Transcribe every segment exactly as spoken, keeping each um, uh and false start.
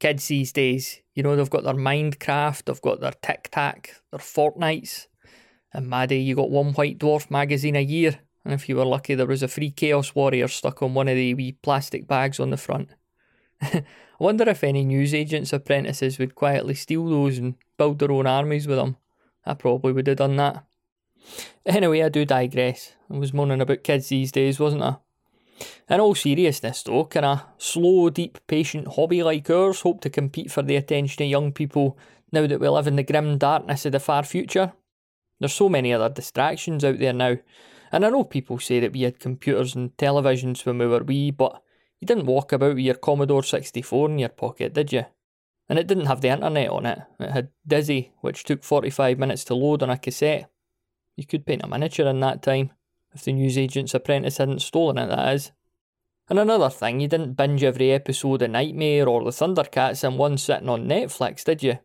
kids these days, you know, they've got their Minecraft, they've got their Tic Tac, their Fortnites. In my day, you got one White Dwarf magazine a year, and if you were lucky, there was a free Chaos Warrior stuck on one of the wee plastic bags on the front. I wonder if any newsagents' apprentices would quietly steal those and build their own armies with them. I probably would have done that. Anyway, I do digress. I was moaning about kids these days, wasn't I? In all seriousness though, can a slow, deep, patient hobby like ours hope to compete for the attention of young people now that we live in the grim darkness of the far future? There's so many other distractions out there now, and I know people say that we had computers and televisions when we were wee, but you didn't walk about with your Commodore sixty-four in your pocket, did you? And it didn't have the internet on it. It had Dizzy, which took forty-five minutes to load on a cassette. You could paint a miniature in that time, if the newsagent's apprentice hadn't stolen it, that is. And another thing, you didn't binge every episode of Nightmare or the Thundercats in one sitting on Netflix, did you?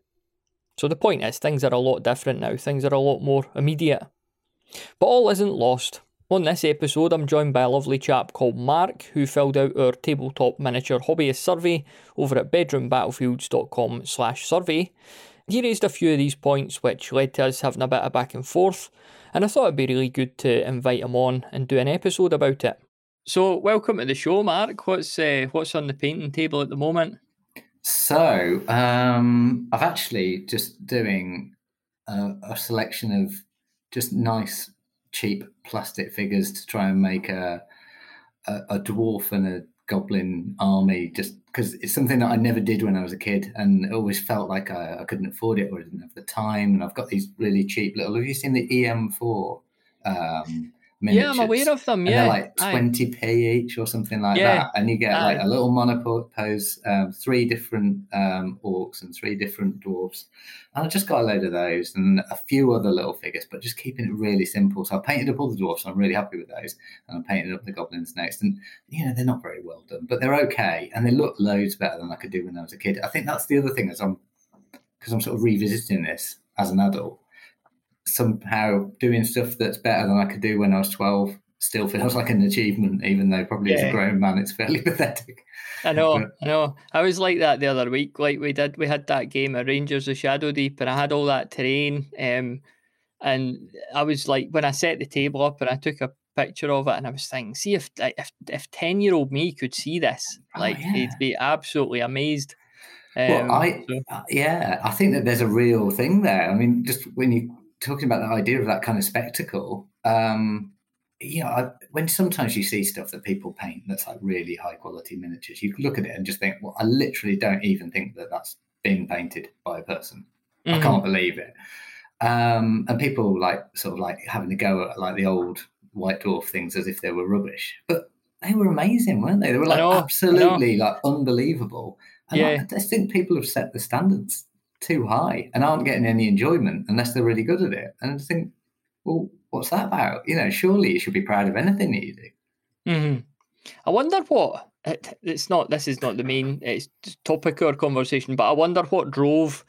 So the point is, things are a lot different now, things are a lot more immediate. But all isn't lost. On this episode, I'm joined by a lovely chap called Mark, who filled out our tabletop miniature hobbyist survey over at bedroom battlefields dot com slash survey. He raised a few of these points which led to us having a bit of back and forth, and I thought it'd be really good to invite him on and do an episode about it. So, welcome to the show, Mark. What's uh, what's on the painting table at the moment? So, um, I've actually just doing a, a selection of just nice, cheap plastic figures to try and make a a, a dwarf and a goblin army, just because it's something that I never did when I was a kid, and it always felt like I, I couldn't afford it or I didn't have the time. And I've got these really cheap little, have you seen the E M four um miniatures? Yeah, I'm aware of them, yeah. And they're like twenty p each or something like yeah. that, and you get Aye. like a little monopose, um, three different um orcs and three different dwarves, and I just got a load of those and a few other little figures, but just keeping it really simple. So I painted up all the dwarves, so I'm really happy with those, and I painted up the goblins next, and you know, they're not very well done, but they're okay, and they look loads better than I could do when I was a kid. I think that's the other thing, as I'm because I'm sort of revisiting this as an adult. Somehow doing stuff that's better than I could do when I was twelve still feels like an achievement, even though probably yeah. as a grown man it's fairly pathetic. I know, but, I know. I was like that the other week. Like we did, we had that game of Rangers of Shadow Deep, and I had all that terrain. Um, and I was like, when I set the table up and I took a picture of it, and I was thinking, see if if if ten year old me could see this, oh, like yeah. he'd be absolutely amazed. Um, well, I so. yeah, I think that there's a real thing there. I mean, just when you. Talking about the idea of that kind of spectacle, um, you know, I, when sometimes you see stuff that people paint that's like really high quality miniatures, you look at it and just think, well, I literally don't even think that that's been painted by a person. Mm-hmm. I can't believe it. Um, and people like sort of like having a go at like the old White Dwarf things as if they were rubbish, but they were amazing, weren't they? They were like know, absolutely like unbelievable. And yeah. like, I just think people have set the standards too high and aren't getting any enjoyment unless they're really good at it. And I just think, well, what's that about? You know, surely you should be proud of anything that you do. Mm-hmm. I wonder what it, it's not. This is not the main it's topic or conversation, but I wonder what drove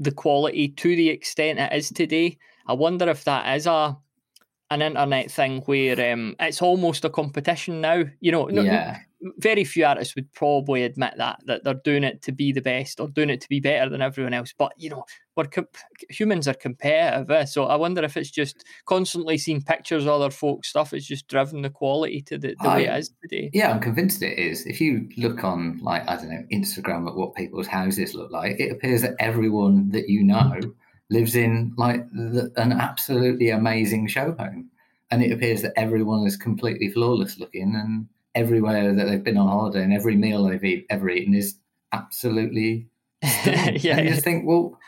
the quality to the extent it is today. I wonder if that is a an internet thing where um, it's almost a competition now. You know, no, yeah. very few artists would probably admit that, that they're doing it to be the best or doing it to be better than everyone else. But, you know, we're comp- humans are competitive. Eh? So I wonder if it's just constantly seeing pictures of other folks' stuff is just driven the quality to the, the I, way it is today. Yeah, I'm convinced it is. If you look on, like, I don't know, Instagram at what people's houses look like, it appears that everyone that you know lives in, like, the, an absolutely amazing show home. And it appears that everyone is completely flawless looking, and everywhere that they've been on holiday and every meal they've eat, ever eaten is absolutely yeah. And you just think, well,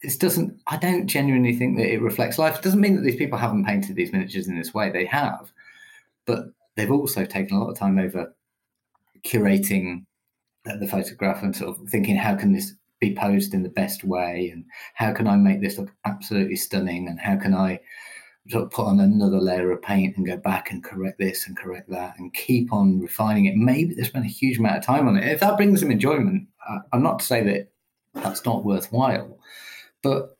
it doesn't, I don't genuinely think that it reflects life. It doesn't mean that these people haven't painted these miniatures in this way. They have. But they've also taken a lot of time over curating the photograph and sort of thinking, how can this be posed in the best way? And how can I make this look absolutely stunning? And how can I sort of put on another layer of paint and go back and correct this and correct that and keep on refining it? Maybe they spend a huge amount of time on it. If that brings them enjoyment, I'm not to say that that's not worthwhile, but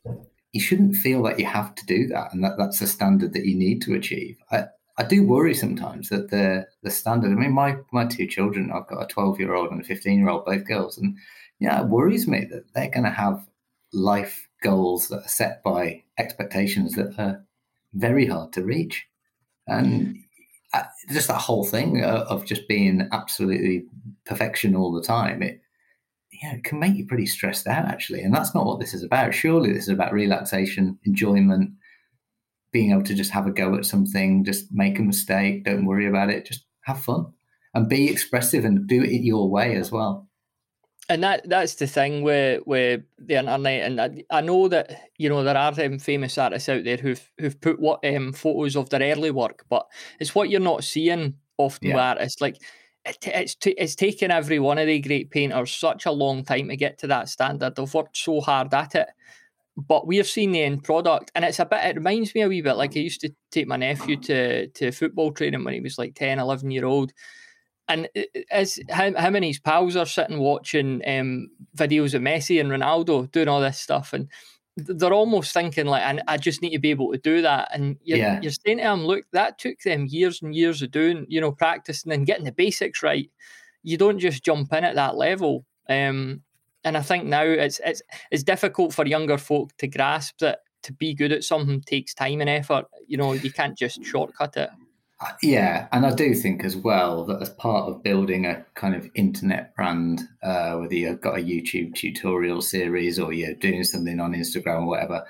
you shouldn't feel that you have to do that and that that's a standard that you need to achieve. I, I do worry sometimes that the the standard. I mean, my my two children, I've got a twelve-year-old and a fifteen-year-old, both girls, and yeah, it worries me that they're going to have life goals that are set by expectations that are very hard to reach, and I, just that whole thing of just being absolutely perfection all the time. It yeah, it can make you pretty stressed out actually, and that's not what this is about. Surely this is about relaxation, enjoyment, being able to just have a go at something, just make a mistake, don't worry about it, just have fun and be expressive and do it your way as well. And that that's the thing with, with the internet. And I, I know that, you know, there are um, famous artists out there who've who've put what um, photos of their early work, but it's what you're not seeing often yeah. with artists. Like, it, it's, t- it's taken every one of the great painters such a long time to get to that standard. They've worked so hard at it. But we have seen the end product, and it's a bit, it reminds me a wee bit, like I used to take my nephew to, to football training when he was like ten, eleven year old. And as him, him and his pals are sitting watching um, videos of Messi and Ronaldo doing all this stuff. And they're almost thinking like, I, I just need to be able to do that. And you're, yeah. you're saying to them, look, that took them years and years of doing, you know, practicing and getting the basics right. You don't just jump in at that level. Um, and I think now it's, it's, it's difficult for younger folk to grasp that to be good at something takes time and effort. You know, you can't just shortcut it. Yeah, and I do think as well that as part of building a kind of internet brand, uh, whether you've got a YouTube tutorial series or you're doing something on Instagram or whatever,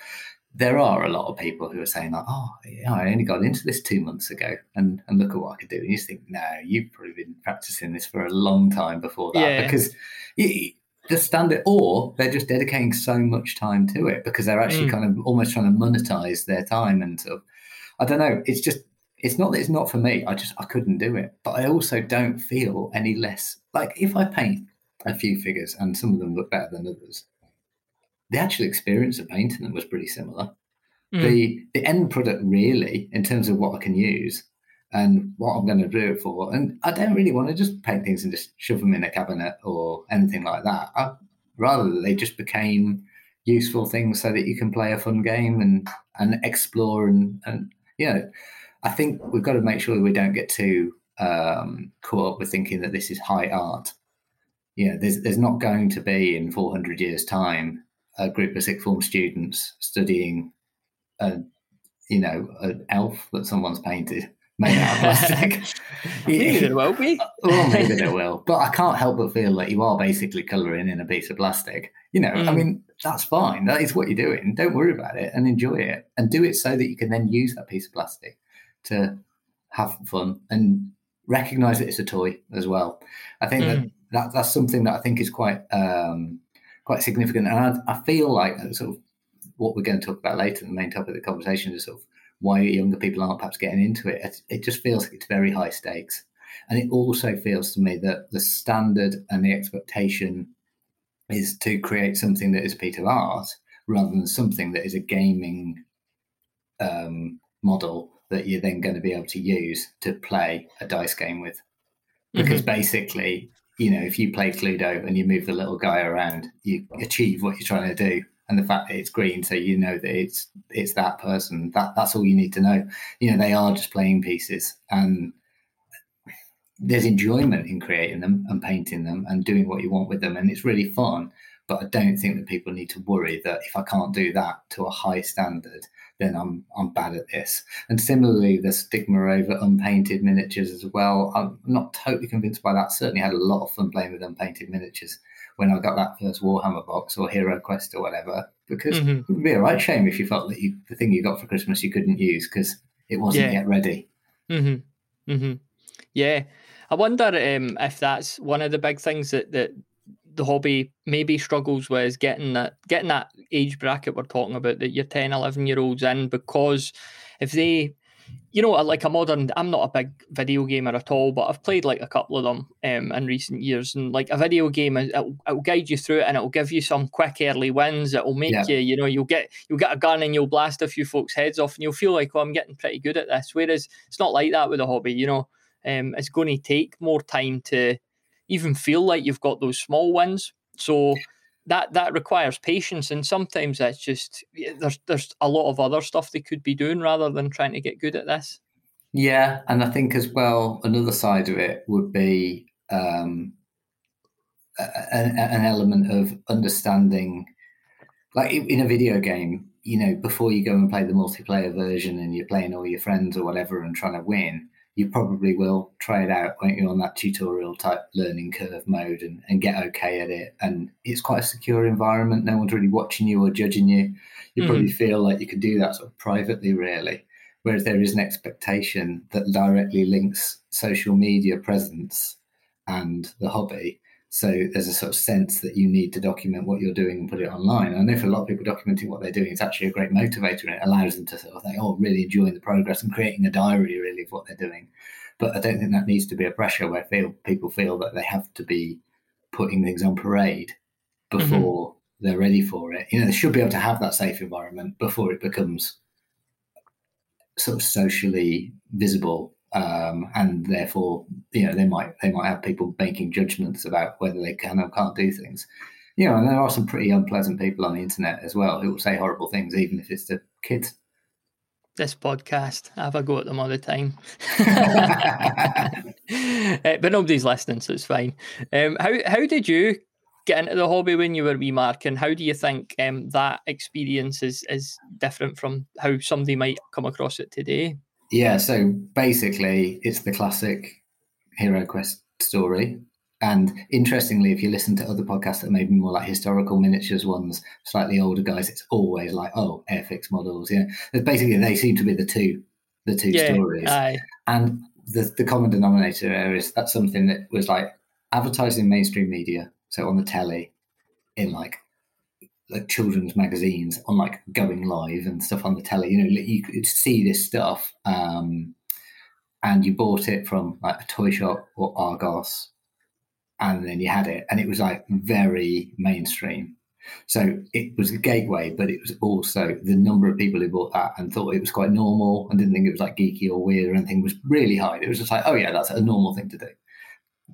there are a lot of people who are saying like, oh, yeah, I only got into this two months ago and, and look at what I could do. And you just think, no, you've probably been practicing this for a long time before that yeah. because you, the standard, or they're just dedicating so much time to it because they're actually mm. kind of almost trying to monetize their time. And sort of, I don't know, it's just, it's not that it's not for me. I just, I couldn't do it. But I also don't feel any less. Like if I paint a few figures and some of them look better than others, the actual experience of painting them was pretty similar. Mm. The the end product really, in terms of what I can use and what I'm going to do it for. And I don't really want to just paint things and just shove them in a cabinet or anything like that. I, rather, they just became useful things so that you can play a fun game and, and explore and, and, you know, I think we've got to make sure that we don't get too um, caught up with thinking that this is high art. You know, there's there's not going to be in four hundred years' time a group of sixth form students studying, a, you know, an elf that someone's painted made out of plastic. Maybe there will be. Well, maybe there will. But I can't help but feel that you are basically colouring in a piece of plastic. You know, mm. I mean, that's fine. That is what you're doing. Don't worry about it and enjoy it and do it so that you can then use that piece of plastic to have fun and recognize that it's a toy as well. I think mm. that, that that's something that I think is quite um, quite significant. And I, I feel like sort of what we're going to talk about later, the main topic of the conversation is sort of why younger people aren't perhaps getting into it. It, it just feels like it's very high stakes. And it also feels to me that the standard and the expectation is to create something that is a piece of art rather than something that is a gaming um, model that you're then going to be able to use to play a dice game with. Because mm-hmm. basically, you know, if you play Cluedo and you move the little guy around, you achieve what you're trying to do. And the fact that it's green, so you know that it's it's that person, that that's all you need to know. You know, they are just playing pieces. And there's enjoyment in creating them and painting them and doing what you want with them. And it's really fun. But I don't think that people need to worry that if I can't do that to a high standard, then I'm I'm bad at this. And similarly, the stigma over unpainted miniatures as well. I'm not totally convinced by that. Certainly had a lot of fun playing with unpainted miniatures when I got that first Warhammer box or Hero Quest or whatever, because mm-hmm. it would be a right shame if you felt that you, the thing you got for Christmas you couldn't use because it wasn't yeah. yet ready. Mm-hmm. Mm-hmm. Yeah. I wonder um, if that's one of the big things that, that the hobby maybe struggles with, getting that getting that age bracket we're talking about that your ten, eleven year olds in, because if they, you know, like a modern, I'm not a big video gamer at all, but I've played like a couple of them um, in recent years, and like a video game, it'll, it'll guide you through it and it'll give you some quick early wins. It'll make yeah. you, you know, you'll get you'll get a gun and you'll blast a few folks' heads off and you'll feel like, oh, I'm getting pretty good at this. Whereas it's not like that with a hobby, you know, um, it's going to take more time to even feel like you've got those small wins. So that that requires patience, and sometimes that's just, there's there's a lot of other stuff they could be doing rather than trying to get good at this. Yeah, and I think as well, another side of it would be um, a, a, an element of understanding, like in a video game, you know, before you go and play the multiplayer version and you're playing all your friends or whatever and trying to win, you probably will try it out, won't you, on that tutorial type learning curve mode and, and get okay at it. And it's quite a secure environment. No one's really watching you or judging you. You mm-hmm. probably feel like you could do that sort of privately, really. Whereas there is an expectation that directly links social media presence and the hobby. So there's a sort of sense that you need to document what you're doing and put it online. And I know for a lot of people, documenting what they're doing is actually a great motivator, and it allows them to sort of think, oh, really enjoying the progress and creating a diary, really, of what they're doing. But I don't think that needs to be a pressure where feel, people feel that they have to be putting things on parade before mm-hmm. they're ready for it. You know, they should be able to have that safe environment before it becomes sort of socially visible. Um, and therefore, you know, they might they might have people making judgments about whether they can or can't do things. You know, and there are some pretty unpleasant people on the internet as well who will say horrible things, even if it's to kids. This podcast, I have a go at them all the time. uh, but nobody's listening, so it's fine. Um, how how did you get into the hobby when you were wee, Mark, and how do you think um, that experience is is different from how somebody might come across it today? Yeah, so basically it's the classic Hero Quest story. And interestingly, if you listen to other podcasts that may be more like historical miniatures ones, slightly older guys, it's always like, oh, Airfix models. Yeah, but basically they seem to be the two the two yeah, stories. Aye. And the, the common denominator there is that's something that was like advertised in mainstream media, so on the telly, in like like children's magazines, on like Going Live and stuff on the telly. You know, you could see this stuff um, and you bought it from like a toy shop or Argos, and then you had it and it was like very mainstream. So it was a gateway, but it was also the number of people who bought that and thought it was quite normal and didn't think it was like geeky or weird or anything was really high. It was just like, oh yeah, that's a normal thing to do.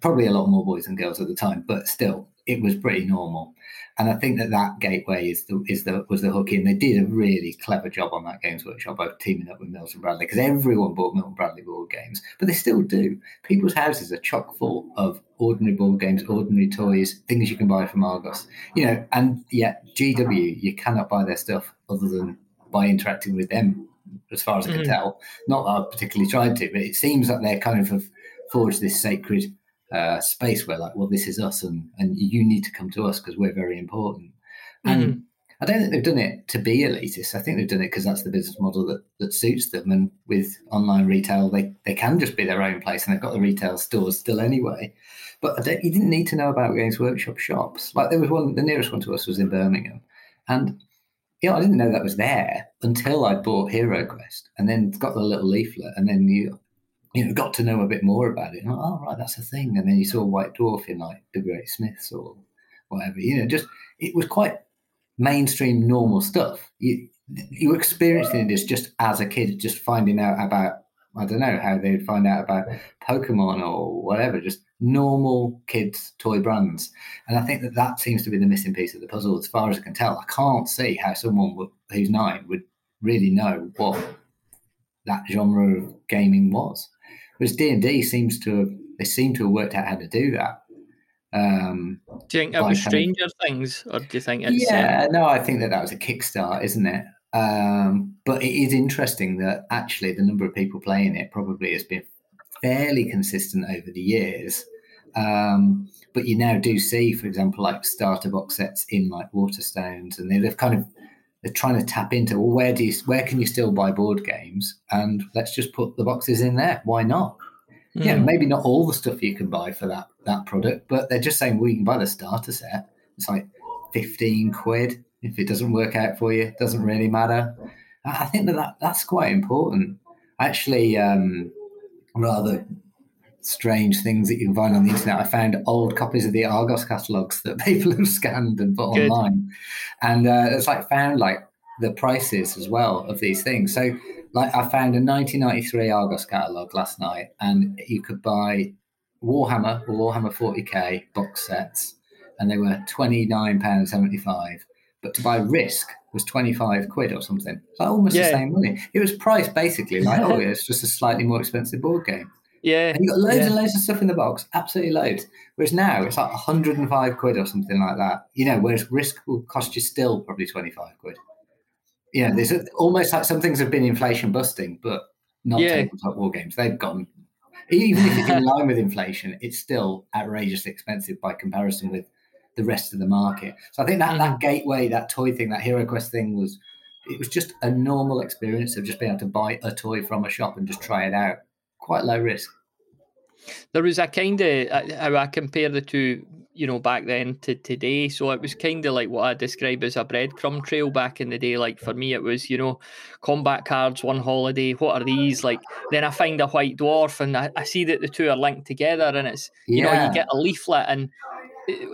Probably a lot more boys than girls at the time, but still it was pretty normal. And I think that that gateway is the, is the was the hook in. They did a really clever job on that Games Workshop by teaming up with Milton Bradley, because everyone bought Milton Bradley board games, but they still do. People's houses are chock full of ordinary board games, ordinary toys, things you can buy from Argos. You know, and yet G W, you cannot buy their stuff other than by interacting with them, as far as I can mm-hmm. tell. Not that I've particularly tried to, but it seems like they kind of have forged this sacred Uh, space where, like, well, this is us, and and you need to come to us because we're very important. And mm-hmm. I don't think they've done it to be elitist. I think they've done it because that's the business model that, that suits them. And with online retail, they, they can just be their own place, and they've got the retail stores still anyway. But I don't, you didn't need to know about Games Workshop shops. Like, there was one, the nearest one to us was in Birmingham, and yeah, you know, I didn't know that was there until I bought Hero Quest, and then got the little leaflet, and then you. You know, got to know a bit more about it. And, oh, right, that's a thing. And then you saw White Dwarf in like W H Smith's or whatever. You know, just it was quite mainstream, normal stuff. You you were experiencing this just as a kid, just finding out about, I don't know, how they would find out about Pokemon or whatever, just normal kids' toy brands. And I think that that seems to be the missing piece of the puzzle, as far as I can tell. I can't see how someone would, who's nine would really know what that genre of gaming was. Whereas D and D seems to have, they seem to have worked out how to do that. Um, do you think that was Stranger Things, or do you think it's... Yeah, uh... no, I think that that was a kickstart, isn't it? Um, but it is interesting that actually the number of people playing it probably has been fairly consistent over the years. Um, but you now do see, for example, like starter box sets in like Waterstones, and they've kind of... They're trying to tap into, well, where do you, where can you still buy board games? And let's just put the boxes in there. Why not? Mm. Yeah, maybe not all the stuff you can buy for that that product, but they're just saying, well, you can buy the starter set. It's like fifteen quid. If it doesn't work out for you, it doesn't really matter. I think that, that that's quite important. Actually, um, rather strange things that you can find on the internet. I found old copies of the Argos catalogues that people have scanned and put Good. online, and uh, it's like found like the prices as well of these things. So, like, I found a nineteen ninety-three Argos catalogue last night, and you could buy Warhammer or Warhammer forty K box sets, and they were twenty-nine pounds seventy-five. but to buy Risk was twenty-five quid or something. Like almost yeah. the same money. It was priced basically like, oh, it's just a slightly more expensive board game. Yeah. And you got loads yeah. and loads of stuff in the box, absolutely loads. Whereas now it's like one hundred five quid or something like that. You know, whereas Risk will cost you still probably twenty-five quid. Yeah, there's a, almost like some things have been inflation busting, but not yeah. tabletop war games. They've gone, even if it's in line with inflation, it's still outrageously expensive by comparison with the rest of the market. So I think that, that gateway, that toy thing, that Hero Quest thing was, it was just a normal experience of just being able to buy a toy from a shop and just try it out. Quite low risk. There was a kind of, how I compare the two, you know, back then to today. So it was kind of like what I describe as a breadcrumb trail back in the day. Like for me, it was, you know, combat cards, one holiday, what are these? Like then I find a White Dwarf and I, I see that the two are linked together and it's, you yeah. know, you get a leaflet. And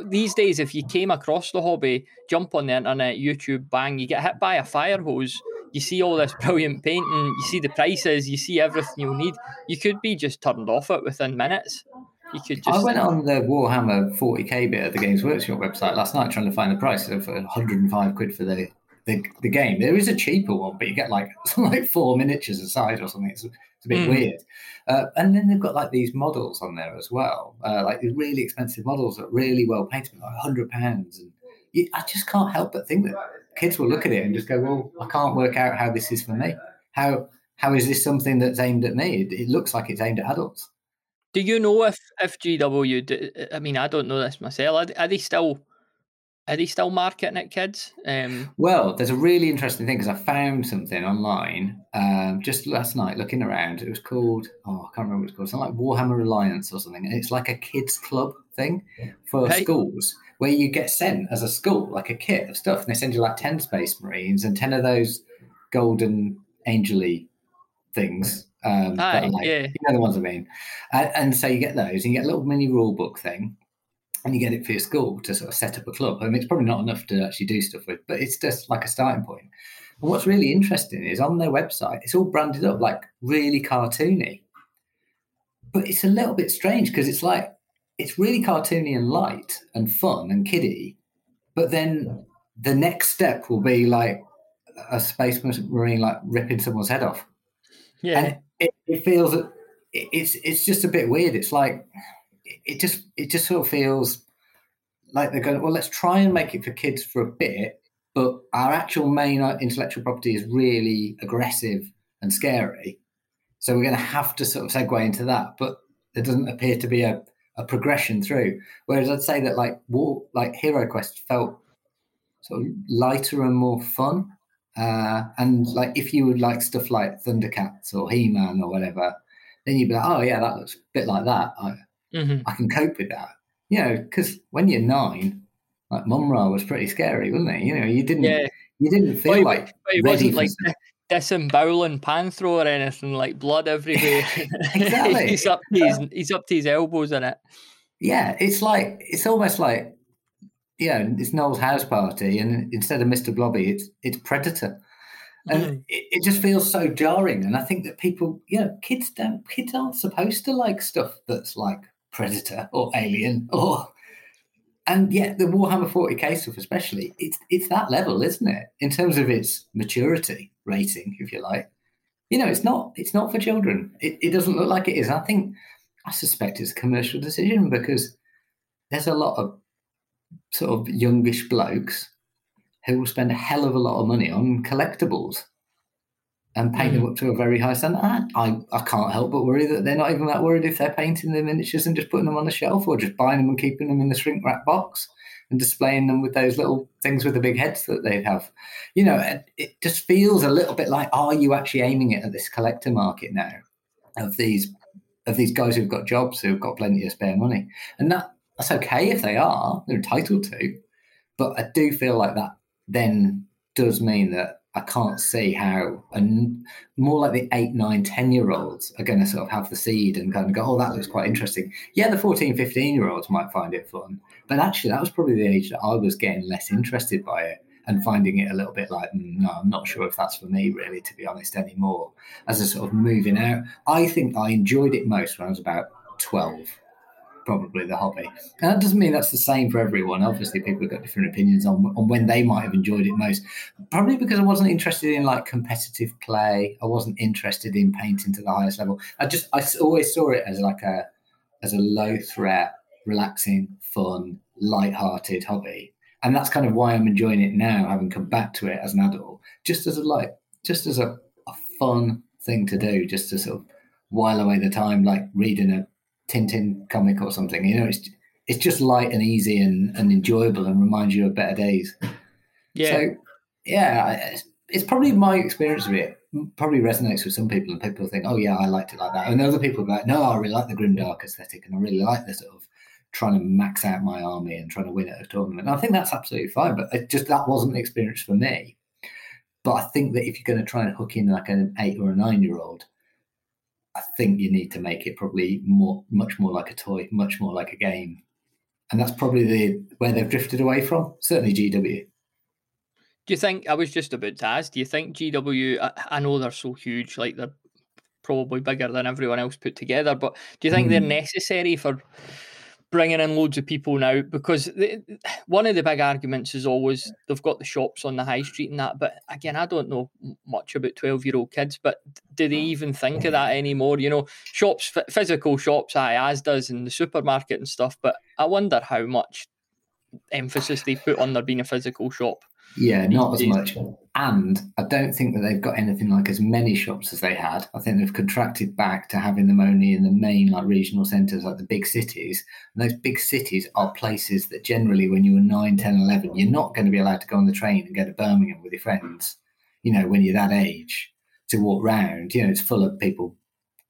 these days, if you came across the hobby, jump on the internet, YouTube, bang, you get hit by a fire hose. You see all this brilliant painting, you see the prices, you see everything you'll need. You could be just turned off it within minutes. You could just... I went on the Warhammer forty K bit of the Games Workshop website last night trying to find the price of one hundred five quid for the, the, the game. There is a cheaper one, but you get like, like four miniatures a side or something. It's, it's a bit mm. weird. Uh, and then they've got like these models on there as well, uh, like the really expensive models that are really well painted, like one hundred pounds. And you, I just can't help but think that kids will look at it and just go, well, I can't work out how this is for me. How How is this something that's aimed at me? It, it looks like it's aimed at adults. Do you know if, if G W, I mean, I don't know this myself, are, are they still are they still marketing it, kids? Um, well, there's a really interesting thing, because I found something online um, just last night looking around. It was called, oh, I can't remember what it's called, something like Warhammer Alliance or something. And it's like a kids club thing for right. schools, where you get sent as a school like a kit of stuff, and they send you like ten Space Marines and ten of those golden angel-y things. Um, Aye, like, yeah. You know the ones I mean. And, and so you get those, and you get a little mini rule book thing, and you get it for your school to sort of set up a club. I mean, it's probably not enough to actually do stuff with, but it's just like a starting point. And what's really interesting is on their website, it's all branded up like really cartoony. But it's a little bit strange, because it's like, it's really cartoony and light and fun and kiddie, but then the next step will be like a Space Marine like ripping someone's head off. Yeah, and it, it feels it's it's just a bit weird. It's like it just it just sort of feels like they're going, well, let's try and make it for kids for a bit, but our actual main intellectual property is really aggressive and scary, so we're going to have to sort of segue into that. But there doesn't appear to be a a progression through. Whereas I'd say that like war, like Hero Quest felt sort of lighter and more fun. Uh, and like if you would like stuff like Thundercats or He-Man or whatever, then you'd be like, oh yeah, that looks a bit like that. I, mm-hmm. I can cope with that. You know, because when you're nine, like Mum-Ra was pretty scary, wasn't it? You know, you didn't yeah. you didn't feel well, like well, it wasn't like something. Disemboweling Panthro or anything, like blood everywhere. Exactly. he's, up to his, he's up to his elbows in it. Yeah, it's like, it's almost like, you know, it's Noel's house party, and instead of Mister Blobby, it's it's Predator. And mm. it, it just feels so jarring. And I think that people, you know, kids don't, kids aren't supposed to like stuff that's like Predator or Alien or... And yet the Warhammer forty K stuff especially, it's it's that level, isn't it? In terms of its maturity rating, if you like. You know, it's not it's not for children. It, it doesn't look like it is. I think, I suspect it's a commercial decision, because there's a lot of sort of youngish blokes who will spend a hell of a lot of money on collectibles and paint mm. them up to a very high standard. I, I, I can't help but worry that they're not even that worried if they're painting the miniatures and just putting them on the shelf, or just buying them and keeping them in the shrink wrap box and displaying them with those little things with the big heads that they have. You know, it, it just feels a little bit like, are you actually aiming it at this collector market now of these of these guys who've got jobs, who've got plenty of spare money? And that that's okay if they are, they're entitled to. But I do feel like that then does mean that I can't see how, and more like the eight, nine, ten-year-olds are going to sort of have the seed and kind of go, oh, that looks quite interesting. Yeah, the fourteen, fifteen-year-olds might find it fun, but actually that was probably the age that I was getting less interested by it and finding it a little bit like, no, I'm not sure if that's for me really, to be honest, anymore, as a sort of moving out. I think I enjoyed it most when I was about twelve, probably the hobby. And that doesn't mean that's the same for everyone. Obviously, people have got different opinions on, on when they might have enjoyed it most. Probably because I wasn't interested in, like, competitive play. I wasn't interested in painting to the highest level. I just I always saw it as, like, a as a low-threat, relaxing, fun, light-hearted hobby. And that's kind of why I'm enjoying it now, having come back to it as an adult, just as a, like, just as a, a fun thing to do, just to sort of while away the time, like reading a Tintin comic or something. You know, it's it's just light and easy and, and enjoyable and reminds you of better days. Yeah. So, yeah, it's, it's probably my experience of it. Probably resonates with some people, and people think, oh, yeah, I liked it like that. And other people are like, no, I really like the grimdark aesthetic, and I really like the sort of trying to max out my army and trying to win at a tournament. And I think that's absolutely fine, but it just that wasn't the experience for me. But I think that if you're going to try and hook in like an eight or a nine-year-old, I think you need to make it probably more, much more like a toy, much more like a game. And that's probably the where they've drifted away from, certainly G W. Do you think, I was just about to ask, do you think G W, I, I know they're so huge, like they're probably bigger than everyone else put together, but do you think mm. they're necessary for bringing in loads of people now? Because they, one of the big arguments is always they've got the shops on the high street and that, but again, I don't know much about twelve-year-old kids, but do they even think of that anymore? You know, shops, physical shops, aye, as does in the supermarket and stuff, but I wonder how much emphasis they put on there being a physical shop. Yeah, not as much. And I don't think that they've got anything like as many shops as they had. I think they've contracted back to having them only in the main, like, regional centres, like the big cities. And those big cities are places that generally when you were nine, ten, eleven, you're not going to be allowed to go on the train and go to Birmingham with your friends, you know, when you're that age, to walk round. You know, it's full of people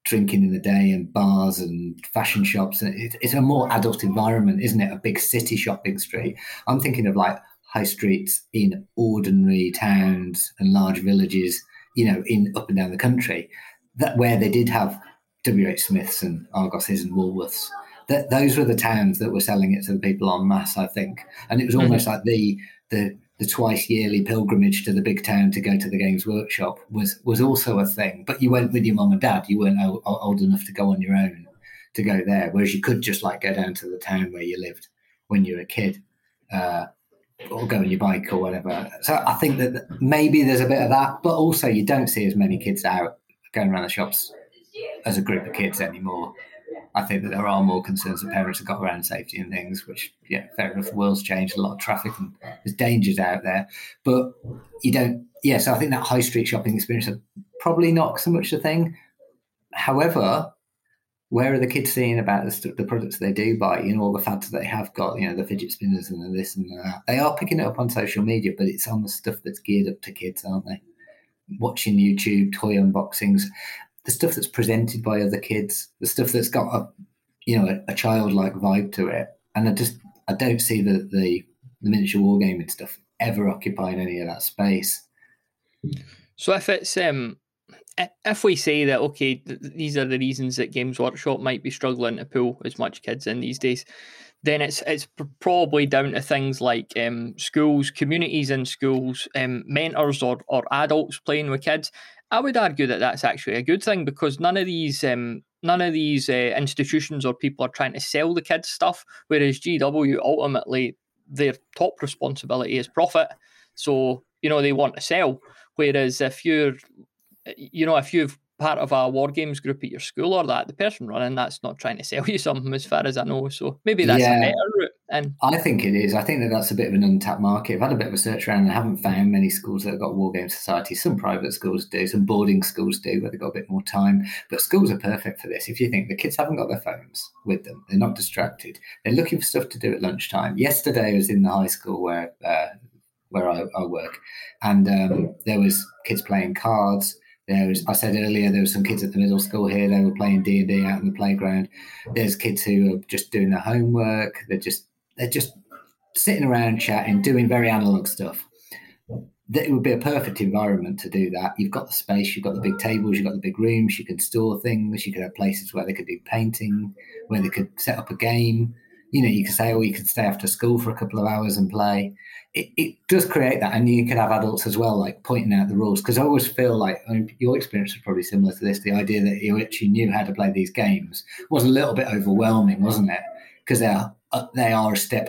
drinking in the day and bars and fashion shops. And it's a more adult environment, isn't it? A big city shopping street. I'm thinking of, like, high streets in ordinary towns and large villages, you know, in up and down the country, that where they did have W H. Smith's and Argos's and Woolworths. That those were the towns that were selling it to the people en masse, I think. And it was almost mm-hmm. like the the the twice yearly pilgrimage to the big town to go to the Games Workshop was was also a thing. But you went with your mum and dad. You weren't old, old enough to go on your own to go there, whereas you could just like go down to the town where you lived when you were a kid. Uh, or go on your bike or whatever. So I think that maybe there's a bit of that, but also you don't see as many kids out going around the shops as a group of kids anymore. I think that there are more concerns that parents have got around safety and things, which, yeah, fair enough, the world's changed, a lot of traffic and there's dangers out there. But you don't, yeah, so I think that high street shopping experience is probably not so much the thing. However, where are the kids seeing about the, the products they do buy? You know, all the fads that they have got, you know, the fidget spinners and the this and the that. They are picking it up on social media, but it's on the stuff that's geared up to kids, aren't they? Watching YouTube, toy unboxings, the stuff that's presented by other kids, the stuff that's got a, you know, a, a childlike vibe to it. And I just, I don't see the, the, the miniature wargaming stuff ever occupying any of that space. So if it's... um. If we say that, okay, th- these are the reasons that Games Workshop might be struggling to pull as much kids in these days, then it's it's pr- probably down to things like um, schools, communities in schools, um, mentors or, or adults playing with kids. I would argue that that's actually a good thing because none of these um, none of these uh, institutions or people are trying to sell the kids stuff, whereas G W, ultimately, their top responsibility is profit. So, you know, they want to sell, whereas if you're... You know, if you're part of a war games group at your school or that, the person running that's not trying to sell you something, as far as I know. So maybe that's yeah, a better route. And I think it is. I think that that's a bit of an untapped market. I've had a bit of a search around and I haven't found many schools that have got war game societies. Some private schools do, some boarding schools do, where they've got a bit more time. But schools are perfect for this. If you think the kids haven't got their phones with them, they're not distracted. They're looking for stuff to do at lunchtime. Yesterday I was in the high school where uh, where I, I work, and um, there was kids playing cards. There was, I said earlier, there were some kids at the middle school here. They were playing D and D out in the playground. There's kids who are just doing their homework. They're just they're just sitting around chatting, doing very analog stuff. It would be a perfect environment to do that. You've got the space, you've got the big tables, you've got the big rooms. You can store things. You could have places where they could do painting, where they could set up a game. You know, you could say, oh, you could stay after school for a couple of hours and play. It, it does create that. And you could have adults as well, like pointing out the rules. Because I always feel like, I mean, your experience is probably similar to this. The idea that you actually knew how to play these games was a little bit overwhelming, wasn't it? because they are uh, they are a step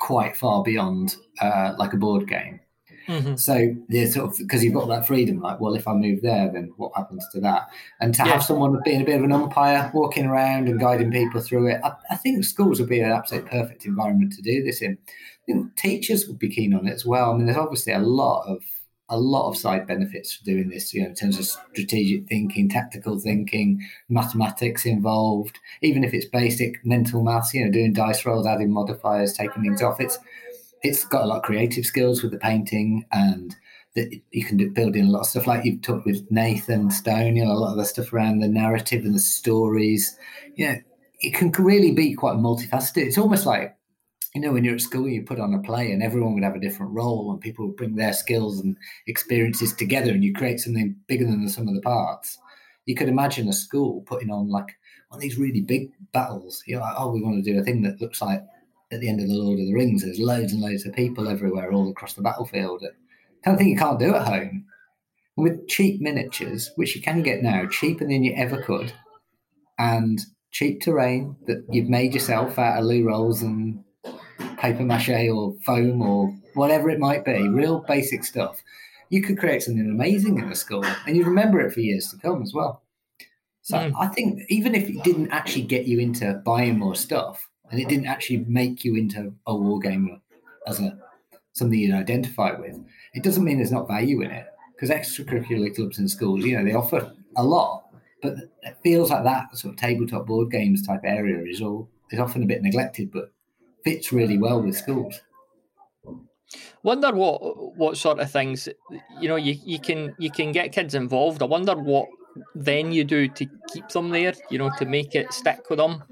quite far beyond uh, like a board game. Mm-hmm. So they're sort of, because you've got that freedom, like, well, if I move there, then what happens to that? And to yeah. have someone being a bit of an umpire, walking around and guiding people through it, I, I think schools would be an absolute perfect environment to do this in. I think teachers would be keen on it as well. I mean, there's obviously a lot of a lot of side benefits for doing this, you know, in terms of strategic thinking, tactical thinking, mathematics involved, even if it's basic mental maths, you know, doing dice rolls, adding modifiers, taking things off. It's It's got a lot of creative skills with the painting, and the, you can do, build in a lot of stuff. Like you've talked with Nathan Stone, you know, a lot of the stuff around the narrative and the stories. You know, it can really be quite multifaceted. It's almost like, you know, when you're at school, you put on a play and everyone would have a different role, and people would bring their skills and experiences together, and you create something bigger than the sum of the parts. You could imagine a school putting on like one of these really big battles. You're like, oh, we want to do a thing that looks like at the end of the Lord of the Rings, there's loads and loads of people everywhere, all across the battlefield. Kind of thing you can't do at home. And with cheap miniatures, which you can get now, cheaper than you ever could, and cheap terrain that you've made yourself out of loo rolls and paper mache or foam or whatever it might be, real basic stuff, you could create something amazing in the school, and you remember it for years to come as well. So mm. I think even if it didn't actually get you into buying more stuff, and it didn't actually make you into a wargamer as a something you'd identify with, it doesn't mean there's not value in it, because extracurricular clubs in schools, you know, they offer a lot, but it feels like that sort of tabletop board games type area is all is often a bit neglected, but fits really well with schools. Wonder what what sort of things, you know, you you can you can get kids involved. I wonder what then you do to keep them there, you know, to make it stick with them.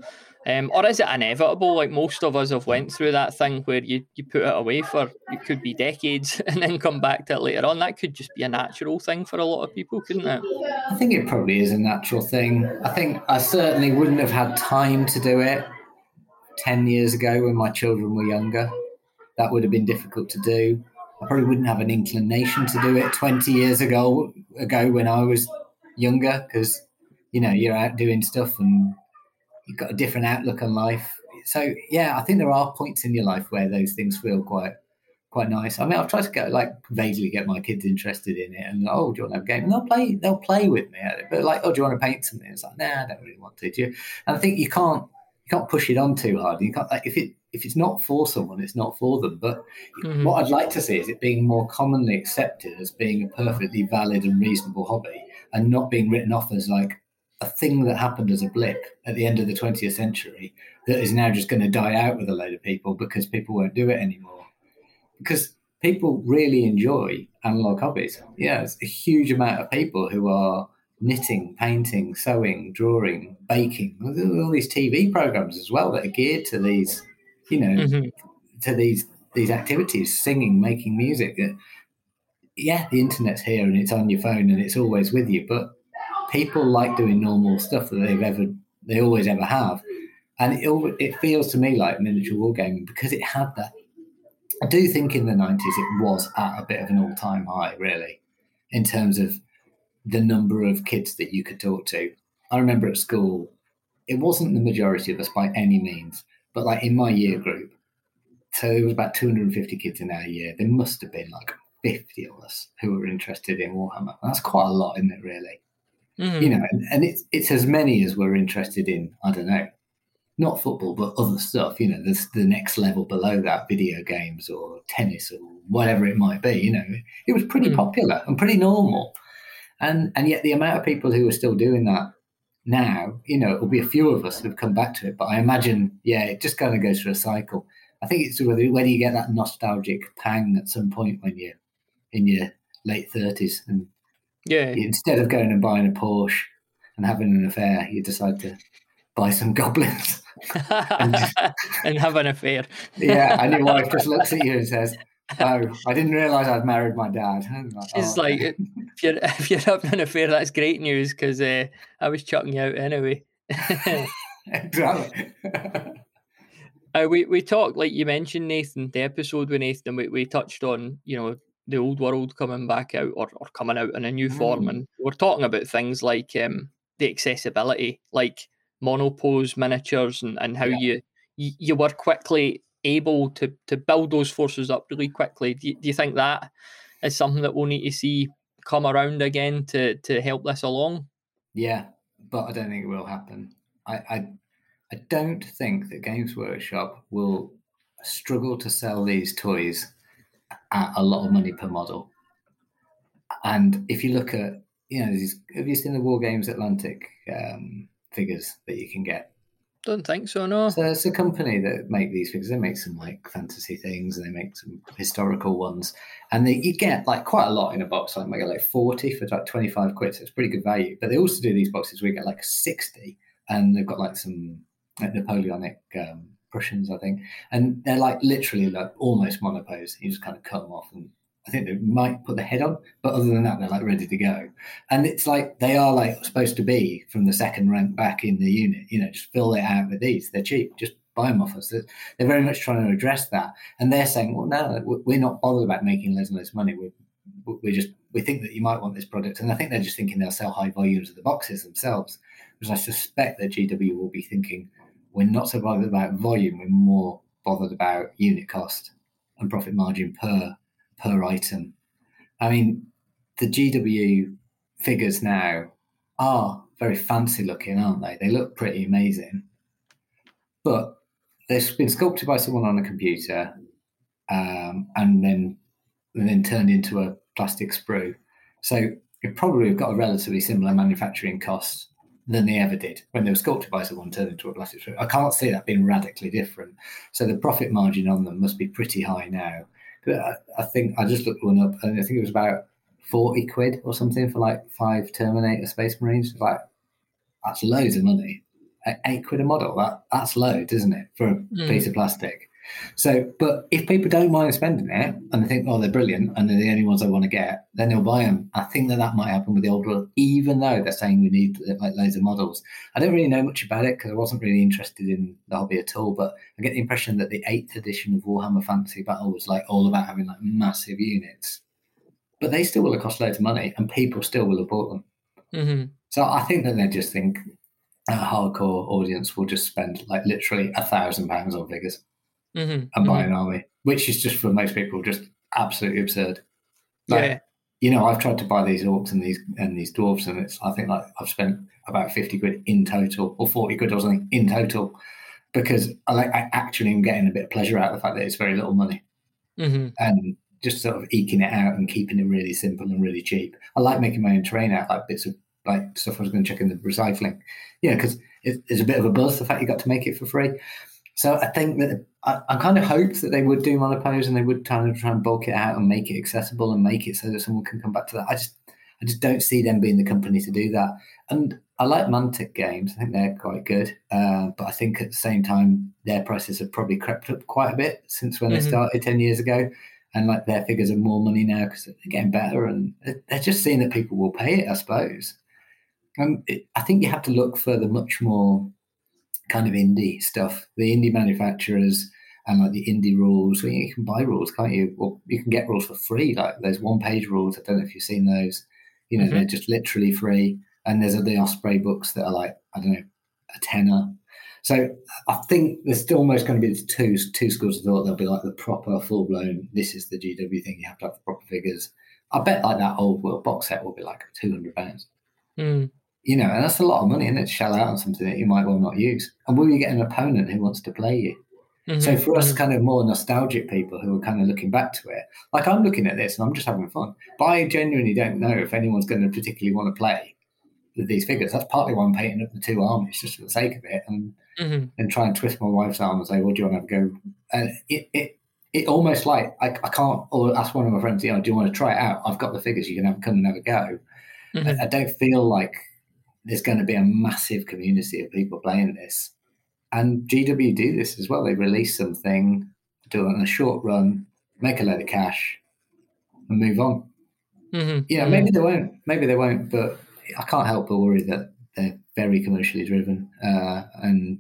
Um, or is it inevitable? Like most of us have went through that thing where you, you put it away for, it could be decades and then come back to it later on. That could just be a natural thing for a lot of people, couldn't it? I think it probably is a natural thing. I think I certainly wouldn't have had time to do it ten years ago when my children were younger. That would have been difficult to do. I probably wouldn't have an inclination to do it twenty years ago, ago when I was younger, because, you know, you're out doing stuff and you've got a different outlook on life. So, yeah, I think there are points in your life where those things feel quite quite nice. I mean, I've tried to get, like, vaguely get my kids interested in it, and, oh, do you want to have a game? And they'll play, they'll play with me at it. But, like, oh, do you want to paint something? It's like, nah, I don't really want to. Do you? And I think you can't you can't push it on too hard. You can't, like, if, it, if it's not for someone, it's not for them. But mm-hmm. what I'd like to see is it being more commonly accepted as being a perfectly valid and reasonable hobby, and not being written off as, like, a thing that happened as a blip at the end of the twentieth century that is now just going to die out with a load of people because people won't do it anymore. Because people really enjoy analog hobbies. Yeah, it's a huge amount of people who are knitting, painting, sewing, drawing, baking. There's all these T V programs as well that are geared to these, you know, mm-hmm. to these these activities, singing, making music. Yeah, the internet's here and it's on your phone and it's always with you, but people like doing normal stuff that they've ever, they always ever have, and it it feels to me like miniature wargaming because it had that. I do think in the nineties it was at a bit of an all-time high, really, in terms of the number of kids that you could talk to. I remember at school, it wasn't the majority of us by any means, but like in my year group, so there was about two hundred fifty kids in our year. There must have been like fifty of us who were interested in Warhammer. That's quite a lot, isn't it, really? Mm. You know, and, and it's it's as many as we're interested in, I don't know, not football, but other stuff, you know, this, the next level below that, video games or tennis or whatever it might be, you know. It was pretty mm. popular and pretty normal. And and yet the amount of people who are still doing that now, you know, it will be a few of us who have come back to it. But I imagine, yeah, it just kind of goes through a cycle. I think it's whether, whether you get that nostalgic pang at some point when you're in your late thirties and, yeah. Instead of going and buying a Porsche and having an affair, you decide to buy some goblins and, just... and have an affair. Yeah, and your wife just looks at you and says, "Oh, I didn't realise I'd married my dad." Like, oh. She's like, "If you're if you're having an affair, that's great news because uh, I was chucking you out anyway." Exactly. uh, we we talked, like you mentioned, Nathan, the episode with Nathan, we we touched on, you know, the old world coming back out or, or coming out in a new form. And we're talking about things like um, the accessibility, like monopose miniatures and, and how yeah. you, you were quickly able to to build those forces up really quickly. Do you, do you think that is something that we'll need to see come around again to to help this along? Yeah, but I don't think it will happen. I I, I don't think that Games Workshop will struggle to sell these toys at a lot of money per model. And if you look at, you know, these, have you seen the War Games Atlantic um, figures that you can get? Don't think so, no. So it's a company that make these figures. They make some like fantasy things, and they make some historical ones. And they, you get like quite a lot in a box. Like, I get like forty for like twenty-five quid. So it's pretty good value. But they also do these boxes where you get like sixty, and they've got like some like, Napoleonic um, Prussians, I think. And they're like literally like almost monopose. You just kind of cut them off, and I think they might put the head on, but other than that, they're like ready to go. And it's like they are like supposed to be from the second rank back in the unit. You know, just fill it out with these. They're cheap. Just buy them off us. They're very much trying to address that. And they're saying, well, no, we're not bothered about making less and less money. We're, we're just, we think that you might want this product. And I think they're just thinking they'll sell high volumes of the boxes themselves, because I suspect that G W will be thinking, we're not so bothered about volume. We're more bothered about unit cost and profit margin per per item. I mean, the G W figures now are very fancy looking, aren't they? They look pretty amazing. But they've been sculpted by someone on a computer um, and then and then turned into a plastic sprue. So it probably have got a relatively similar manufacturing cost than they ever did when they were sculpted by someone turned into a plastic sprue. I can't see that being radically different. So the profit margin on them must be pretty high now. I think I just looked one up, and I think it was about forty quid or something for like five Terminator Space Marines. Like, that's loads of money. Eight quid a model. That that's loads, isn't it, for a mm. piece of plastic? So, but if people don't mind spending it, and they think, oh, they're brilliant, and they're the only ones I want to get, then they'll buy them. I think that that might happen with the old world, even though they're saying we need like loads of models. I don't really know much about it because I wasn't really interested in the hobby at all, but I get the impression that the eighth edition of Warhammer Fantasy Battle was like all about having like massive units. But they still will have cost loads of money, and people still will have bought them. Mm-hmm. So I think that they just think a hardcore audience will just spend like literally a thousand pounds on figures. Mm-hmm. And buy mm-hmm. an army, which is just for most people just absolutely absurd. Like, yeah, you know, I've tried to buy these orcs and these and these dwarves, and it's I think like I've spent about fifty quid in total, or forty quid or something in total, because I like I actually am getting a bit of pleasure out of the fact that it's very little money, mm-hmm. and just sort of eking it out and keeping it really simple and really cheap. I like making my own terrain out, like bits of like stuff I was going to check in the recycling, yeah, because it, it's a bit of a buzz the fact you got to make it for free. So I think that I, I kind of hoped that they would do monopose, and they would try and try and bulk it out and make it accessible and make it so that someone can come back to that. I just, I just don't see them being the company to do that. And I like Mantic games; I think they're quite good. Uh, but I think at the same time, their prices have probably crept up quite a bit since when mm-hmm. they started ten years ago, and like their figures are more money now because they're getting better, and they're just seeing that people will pay it, I suppose. And it, I think you have to look for the much more kind of indie stuff, the indie manufacturers and like the indie rules. Well, you can buy rules, can't you? Well, you can get rules for free. Like there's one page rules. I don't know if you've seen those. You know, mm-hmm. they're just literally free. And there's the Osprey books that are like, I don't know, a tenner. So I think there's still almost going to be two two schools of thought. There'll be like the proper full blown, this is the G W thing. You have to have the proper figures. I bet like that old world box set will be like two hundred pounds. Mm. You know, and that's a lot of money, and it's shell out on something that you might well not use. And will you get an opponent who wants to play you? Mm-hmm. So for us kind of more nostalgic people who are kind of looking back to it, like I'm looking at this and I'm just having fun. But I genuinely don't know if anyone's going to particularly want to play with these figures. That's partly why I'm painting up the two armies, just for the sake of it, and mm-hmm. and try and twist my wife's arm and say, well, do you want to have a go? And it it, it almost like, I, I can't, or ask one of my friends, you know, do you want to try it out? I've got the figures, you can have come and have a go. Mm-hmm. I, I don't feel like there's going to be a massive community of people playing this. And G W do this as well. They release something, do it on a short run, make a load of cash, and move on. Mm-hmm. Yeah, mm-hmm. maybe they won't. Maybe they won't, but I can't help but worry that they're very commercially driven. Uh, and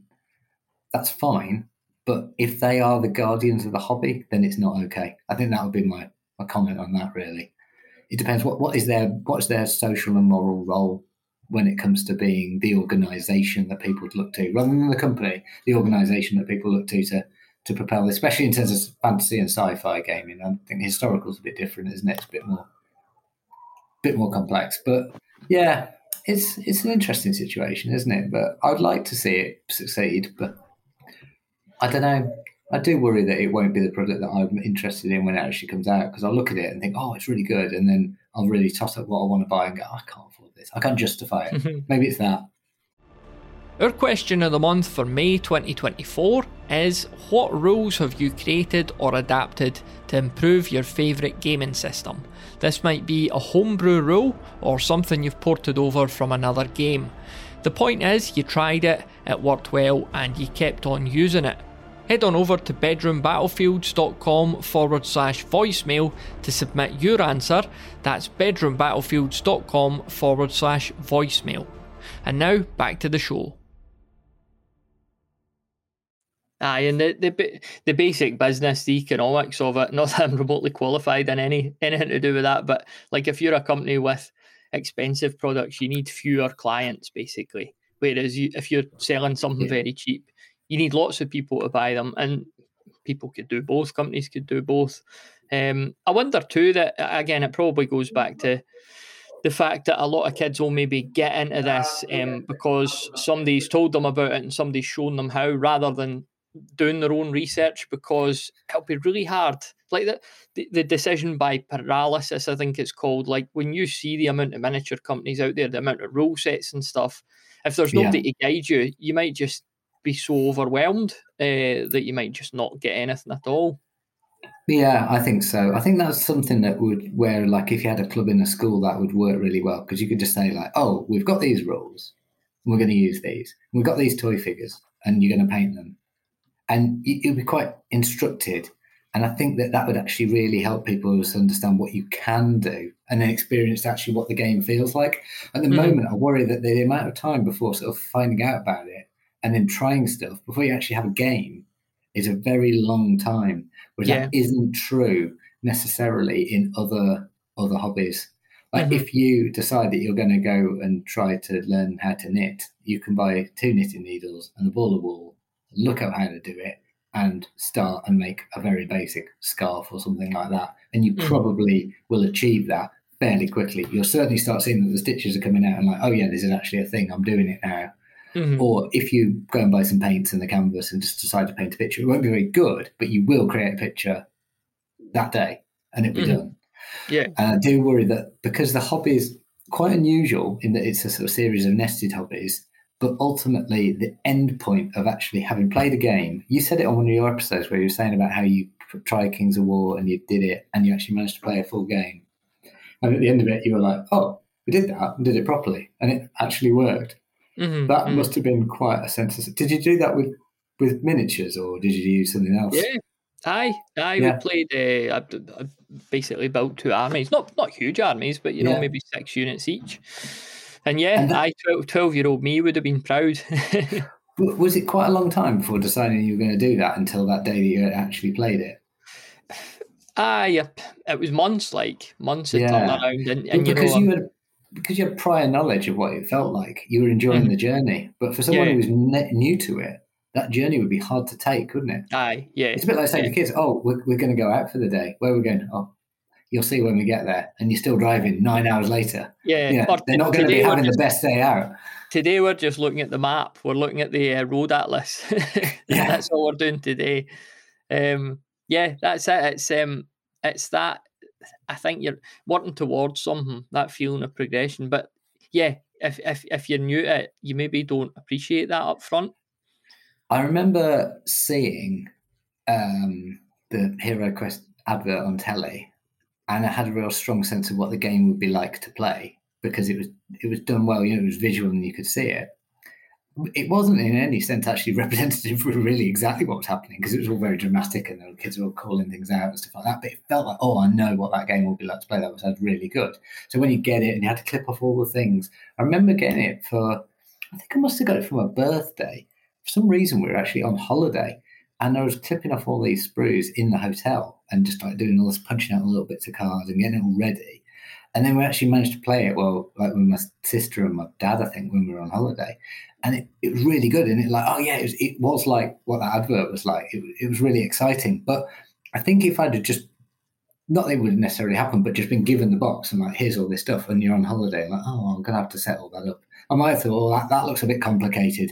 that's fine. But if they are the guardians of the hobby, then it's not okay. I think that would be my, my comment on that, really. It depends. What, what is their, what is their social and moral role when it comes to being the organisation that people look to, rather than the company, the organisation that people look to to to propel, especially in terms of fantasy and sci-fi gaming. I think historical's a bit different, isn't it? It's a bit more, bit more complex. But yeah, it's it's an interesting situation, isn't it? But I'd like to see it succeed, but I don't know. I do worry that it won't be the product that I'm interested in when it actually comes out, because I'll look at it and think, oh, it's really good, and then I'll really toss up what I want to buy and go, I can't afford this. I can't justify it. Mm-hmm. Maybe it's that. Our question of the month for May twenty twenty-four is, what rules have you created or adapted to improve your favourite gaming system? This might be a homebrew rule or something you've ported over from another game. The point is, you tried it, it worked well, and you kept on using it. Head on over to bedroombattlefields.com forward slash voicemail to submit your answer. That's bedroombattlefields.com forward slash voicemail. And now, back to the show. Aye, and the, the the basic business, the economics of it, not that I'm remotely qualified in any anything to do with that, but like if you're a company with expensive products, you need fewer clients, basically. Whereas you, if you're selling something yeah. very cheap, you need lots of people to buy them, and people could do both, companies could do both. Um, I wonder too that, again, it probably goes back to the fact that a lot of kids will maybe get into this um, because somebody's told them about it and somebody's shown them how, rather than doing their own research, because it'll be really hard. Like the, the, the decision by paralysis, I think it's called. Like when you see the amount of miniature companies out there, the amount of rule sets and stuff, if there's nobody yeah. to guide you, you might just be so overwhelmed uh, that you might just not get anything at all. Yeah, I think so. I think that's something that would, where like if you had a club in a school, that would work really well, because you could just say like, oh, we've got these rules, we're going to use these. We've got these toy figures and you're going to paint them. And it would be quite instructed. And I think that that would actually really help people to understand what you can do and then experience actually what the game feels like. At the mm. moment, I worry that the amount of time before sort of finding out about it and then trying stuff before you actually have a game is a very long time, which yeah. that isn't true necessarily in other other hobbies. Like mm-hmm. if you decide that you're going to go and try to learn how to knit, you can buy two knitting needles and a ball of wool, look up how to do it, and start and make a very basic scarf or something like that. And you mm-hmm. probably will achieve that fairly quickly. You'll certainly start seeing that the stitches are coming out and like, oh yeah, this is actually a thing, I'm doing it now. Mm-hmm. Or if you go and buy some paints and the canvas and just decide to paint a picture, it won't be very good, but you will create a picture that day and it'll be mm-hmm. done. Yeah. And I do worry that because the hobby is quite unusual in that it's a sort of series of nested hobbies, but ultimately the end point of actually having played a game, you said it on one of your episodes where you were saying about how you tried Kings of War and you did it and you actually managed to play a full game. And at the end of it, you were like, oh, we did that and did it properly. And it actually worked. Mm-hmm, that mm-hmm. must have been quite a sense of... Did you do that with, with miniatures or did you use something else? Yeah, aye. I yeah. We played... Uh, I, I basically built two armies. Not not huge armies, but, you yeah. know, maybe six units each. And yeah, and that, I, twelve-year-old me would have been proud. Was it quite a long time before deciding you were going to do that until that day that you had actually played it? Aye. It was months, like. Months had yeah. turned around. And, and you because know, you were... Because you had prior knowledge of what it felt like, you were enjoying mm-hmm. the journey. But for someone yeah. who was ne- new to it, that journey would be hard to take, wouldn't it? Aye, yeah. It's a bit like saying yeah. to kids, oh, we're, we're going to go out for the day. Where are we going? Oh, you'll see when we get there. And you're still driving nine hours later. Yeah. You know, they're not going to be having just, the best day out. Today we're just looking at the map. We're looking at the uh, road atlas. yeah. That's all we're doing today. Um, yeah, that's it. It's um, It's that. I think you're working towards something, that feeling of progression. But yeah, if if if you're new to it, you maybe don't appreciate that up front. I remember seeing um, the Hero Quest advert on telly, and I had a real strong sense of what the game would be like to play because it was it was done well. You know, it was visual and you could see it. It wasn't in any sense actually representative of really exactly what was happening because it was all very dramatic and the kids were all calling things out and stuff like that. But it felt like, oh, I know what that game will be like to play. That was really good. So when you get it and you had to clip off all the things, I remember getting it for, I think I must have got it for my birthday. For some reason, we were actually on holiday and I was clipping off all these sprues in the hotel and just like doing all this, punching out little bits of cards and getting it all ready. And then we actually managed to play it, well, like with my sister and my dad, I think, when we were on holiday. And it, it was really good. And it like, oh, yeah, it was, it was like what that advert was like. It, it was really exciting. But I think if I'd have just, not that it wouldn't necessarily happen, but just been given the box and like, here's all this stuff, and you're on holiday, like, oh, I'm going to have to set all that up. I might have thought, oh, that, that looks a bit complicated.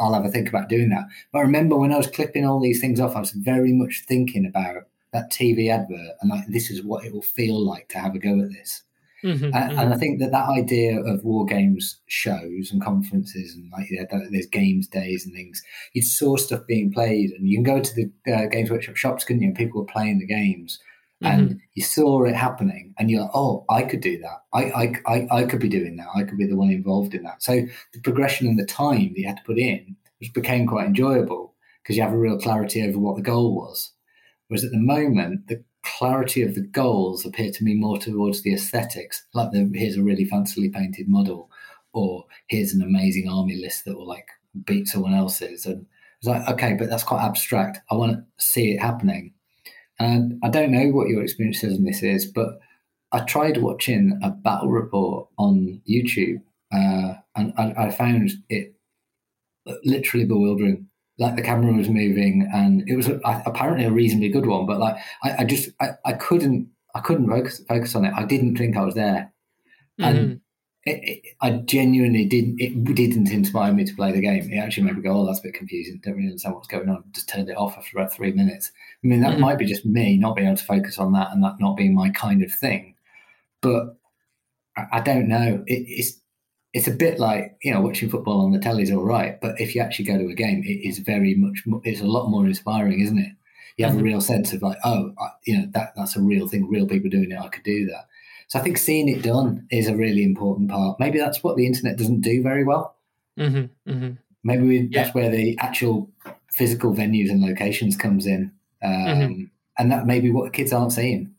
I'll have a think about doing that. But I remember when I was clipping all these things off, I was very much thinking about that T V advert and like, this is what it will feel like to have a go at this. Mm-hmm, and, mm-hmm. and I think that that idea of war games shows and conferences and like yeah, there's games days and things, you saw stuff being played, and you can go to the uh, Games Workshop shops, couldn't you? And people were playing the games, and mm-hmm. you saw it happening, and you're like, oh, I could do that. I, I, I, I could be doing that. I could be the one involved in that. So the progression and the time that you had to put in, which became quite enjoyable because you have a real clarity over what the goal was. Whereas at the moment, the clarity of the goals appear to me more towards the aesthetics, like the, here's a really fancily painted model, or here's an amazing army list that will like beat someone else's. And it's like, okay, but that's quite abstract. I want to see it happening. And I don't know what your experience on this is, but I tried watching a battle report on YouTube, uh, and I, I found it literally bewildering. Like the camera was moving, and it was apparently a reasonably good one, but like I, I just I, I couldn't I couldn't focus focus on it. I didn't think I was there, mm-hmm. and it, it, I genuinely didn't. It didn't inspire me to play the game. It actually made me go, "Oh, that's a bit confusing. Don't really understand what's going on." Just turned it off after about three minutes. I mean, that mm-hmm. might be just me not being able to focus on that, and that not being my kind of thing. But I, I don't know. It, it's. It's a bit like, you know, watching football on the telly is all right, but if you actually go to a game, it is very much, it's a lot more inspiring, isn't it? You have a real sense of like, oh, I, you know, that that's a real thing, real people doing it, I could do that. So I think seeing it done is a really important part. Maybe that's what the internet doesn't do very well. Mm-hmm, mm-hmm. Maybe we, yeah. that's where the actual physical venues and locations comes in. Um, mm-hmm. And that may be what kids aren't seeing.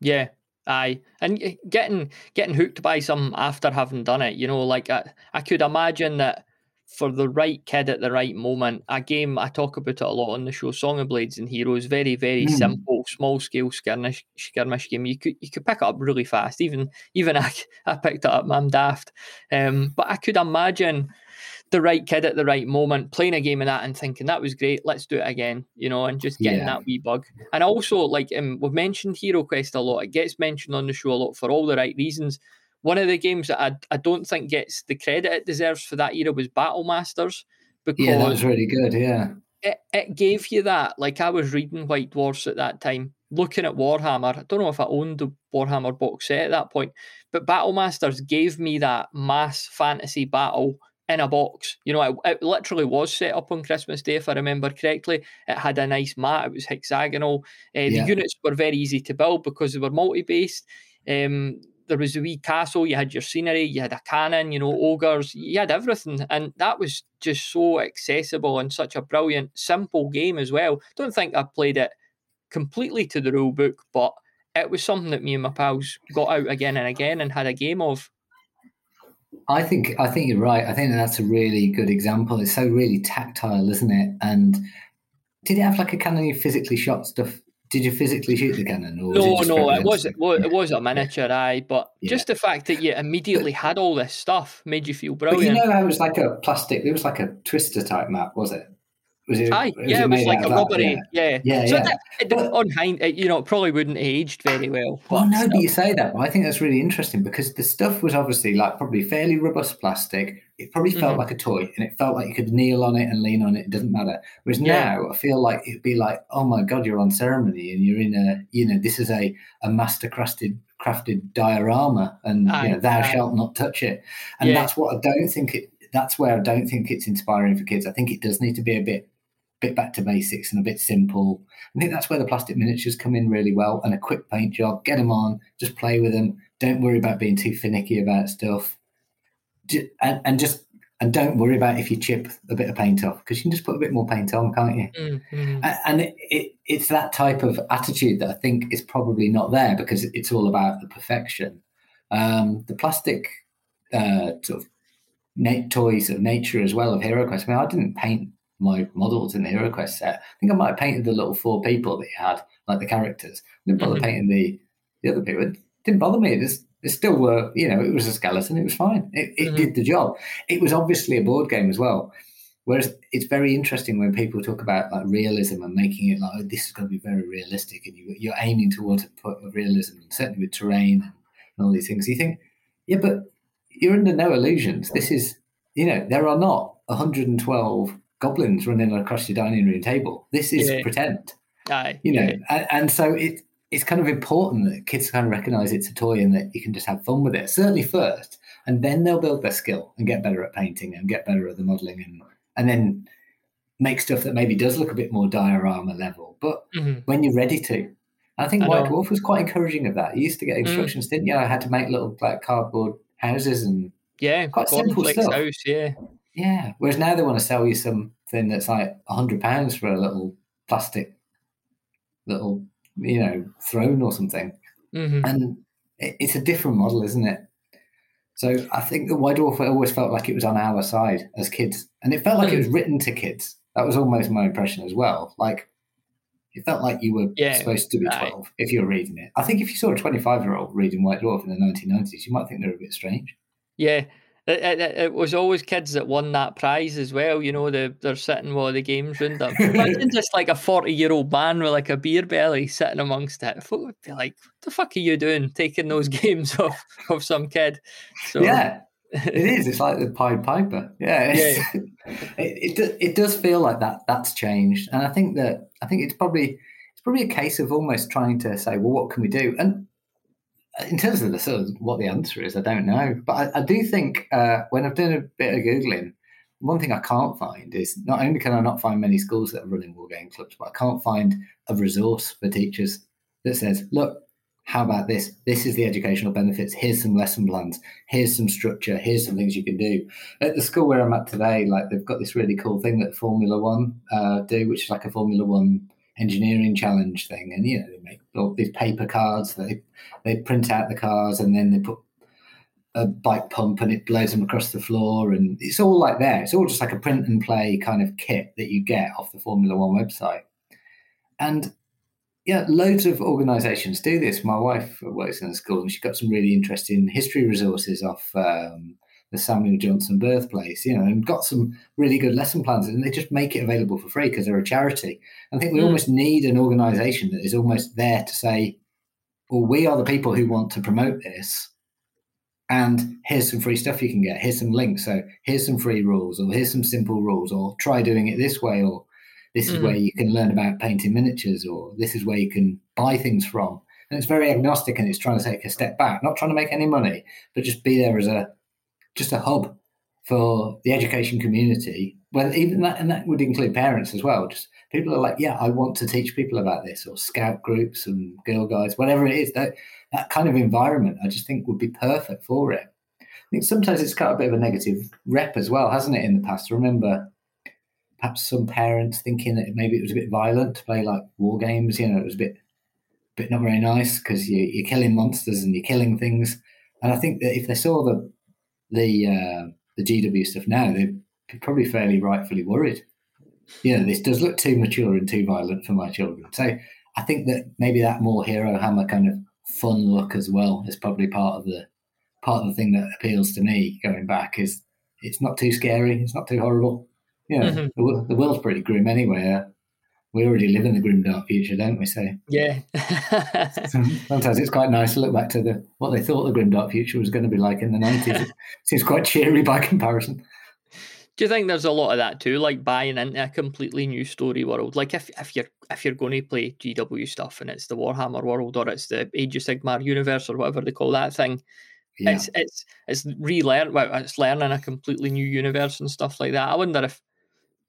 Yeah. Aye, and getting getting hooked by some after having done it, you know, like I, I could imagine that for the right kid at the right moment, a game, I talk about it a lot on the show, Song of Blades and Heroes, very, very mm. simple, small-scale skirmish, skirmish game. You could you could pick it up really fast, even even I, I picked it up, I'm daft. Um, but I could imagine the right kid at the right moment playing a game of that and thinking, that was great, let's do it again, you know, and just getting yeah. that wee bug. And also, like um, we've mentioned Hero Quest a lot, it gets mentioned on the show a lot for all the right reasons. One of the games that I, I don't think gets the credit it deserves for that era was Battle Masters, because yeah, that was really good. Yeah, it, it gave you that, like I was reading White Dwarfs at that time, looking at Warhammer. I don't know if I owned the Warhammer box set at that point, but Battle Masters gave me that mass fantasy battle in a box. You know, it, it literally was set up on Christmas Day, if I remember correctly. It had a nice mat, it was hexagonal. Uh, yeah. The units were very easy to build because they were multi-based. Um, there was a wee castle, you had your scenery, you had a cannon, you know, ogres, you had everything. And that was just so accessible and such a brilliant, simple game as well. Don't think I played it completely to the rule book, but it was something that me and my pals got out again and again and had a game of. I think I think you're right. I think that's a really good example. It's so really tactile, isn't it? And did it have like a cannon you physically shot stuff? Did you physically shoot the cannon? Or no, it no, it was it was, yeah. it was a miniature, aye. But yeah. just the fact that you immediately but, had all this stuff made you feel brilliant. But you know, it was like a plastic. It was like a Twister type map, was it? Was it? Aye, was yeah, it, it was like a rubbery. Yeah, yeah. yeah, so yeah. It, it, but, on hind, it, you know, it probably wouldn't have aged very well. But well, no, still. But you say that. But I think that's really interesting because the stuff was obviously like probably fairly robust plastic. It probably felt mm-hmm. like a toy, and it felt like you could kneel on it and lean on it. It doesn't matter. Whereas yeah. now, I feel like it'd be like, oh my god, you're on ceremony, and you're in a, you know, this is a a master crafted crafted diorama, and aye, you know, thou aye. shalt not touch it. And yeah. that's what I don't think it. That's where I don't think it's inspiring for kids. I think it does need to be a bit. bit back to basics and a bit simple. I think that's where the plastic miniatures come in really well, and a quick paint job, get them on, just play with them, don't worry about being too finicky about stuff, and, and just and don't worry about if you chip a bit of paint off, because you can just put a bit more paint on, can't you? Mm-hmm. And it, it, it's that type of attitude that I think is probably not there, because it's all about the perfection. Um, the plastic uh, sort of na- toys of nature as well of Hero Quest. I mean, I didn't paint my models in the Hero Quest set. I think I might have painted the little four people that you had, like the characters. I didn't bother mm-hmm. painting the, the other people. It didn't bother me. It just It still were, you know, it was a skeleton. It was fine. It, it mm-hmm. did the job. It was obviously a board game as well. Whereas it's very interesting when people talk about like realism and making it like, oh, this is going to be very realistic, and you, you're aiming towards a put of realism, and certainly with terrain and, and all these things. You think, yeah, but you're under no illusions. This is, you know, there are not one hundred twelve goblins running across your dining room table. This is yeah. pretend. Aye. You know, yeah. and, and so it. It's kind of important that kids kind of recognise it's a toy and that you can just have fun with it, certainly first, and then they'll build their skill and get better at painting and get better at the modelling and and then make stuff that maybe does look a bit more diorama level, but mm-hmm. when you're ready to. And I think I White Dwarf was quite encouraging of that. You used to get instructions, mm. didn't you? I had to make little like cardboard houses and yeah, quite simple stuff. House, yeah. yeah, whereas now they want to sell you something that's like one hundred pounds for a little plastic little... you know, throne or something. Mm-hmm. And it, it's a different model, isn't it? So I think the White Dwarf always felt like it was on our side as kids. And it felt like mm. it was written to kids. That was almost my impression as well. Like, it felt like you were yeah, supposed to be right. twelve if you were reading it. I think if you saw a twenty-five-year-old reading White Dwarf in the nineteen nineties, you might think they were a bit strange. Yeah. It, it, it was always kids that won that prize as well, you know, the, they're sitting while the game's round up. Imagine just like a forty-year-old man with like a beer belly sitting amongst it. Folk would be like, what the fuck are you doing taking those games off of some kid? So, yeah, it is. It's like the Pied Piper. Yeah, yeah. It, it it does feel like that. That's changed. And I think that, I think it's probably, it's probably a case of almost trying to say, well, what can we do? And in terms of the sort of what the answer is, I don't know. But I, I do think uh, when I've done a bit of Googling, one thing I can't find is not only can I not find many schools that are running war game clubs, but I can't find a resource for teachers that says, look, how about this? This is the educational benefits. Here's some lesson plans. Here's some structure. Here's some things you can do. At the school where I'm at today, like they've got this really cool thing that Formula One uh, do, which is like a Formula One engineering challenge thing, and you know they make all these paper cards. They they print out the cars, and then they put a bike pump, and it blows them across the floor. And it's all like there. It's all just like a print and play kind of kit that you get off the Formula One website. And yeah, loads of organisations do this. My wife works in a school, and she got some really interesting history resources off um, the Samuel Johnson birthplace, you know, and got some really good lesson plans, and they just make it available for free because they're a charity. I think we mm. almost need an organisation that is almost there to say, well, we are the people who want to promote this, and here's some free stuff you can get. Here's some links. So here's some free rules, or here's some simple rules, or try doing it this way, or this mm. is where you can learn about painting miniatures, or this is where you can buy things from. And it's very agnostic, and it's trying to take a step back, not trying to make any money, but just be there as a just a hub for the education community. Well, even that, and that would include parents as well. Just people are like, yeah, I want to teach people about this, or scout groups and girl guides, whatever it is. That that kind of environment, I just think, would be perfect for it. I think sometimes it's got a bit of a negative rep as well, hasn't it? In the past, I remember perhaps some parents thinking that maybe it was a bit violent to play like war games. You know, it was a bit, bit not very nice because you, you're killing monsters and you're killing things. And I think that if they saw the the uh, the G W stuff now, they're probably fairly rightfully worried. You know, this does look too mature and too violent for my children. So I think that maybe that more Hero Hammer kind of fun look as well is probably part of the part of the thing that appeals to me going back. Is it's not too scary, it's not too horrible. You know, mm-hmm. the, the world's pretty grim anyway. We already live in the grim dark future, don't we? So yeah, sometimes it's quite nice to look back to the what they thought the grim dark future was going to be like in the nineties. It seems quite cheery by comparison. Do you think there's a lot of that too, like buying into a completely new story world? Like if if you're if you're going to play G W stuff and it's the Warhammer world or it's the Age of Sigmar universe or whatever they call that thing, yeah. it's it's it's relearn. Well, it's learning a completely new universe and stuff like that. I wonder if.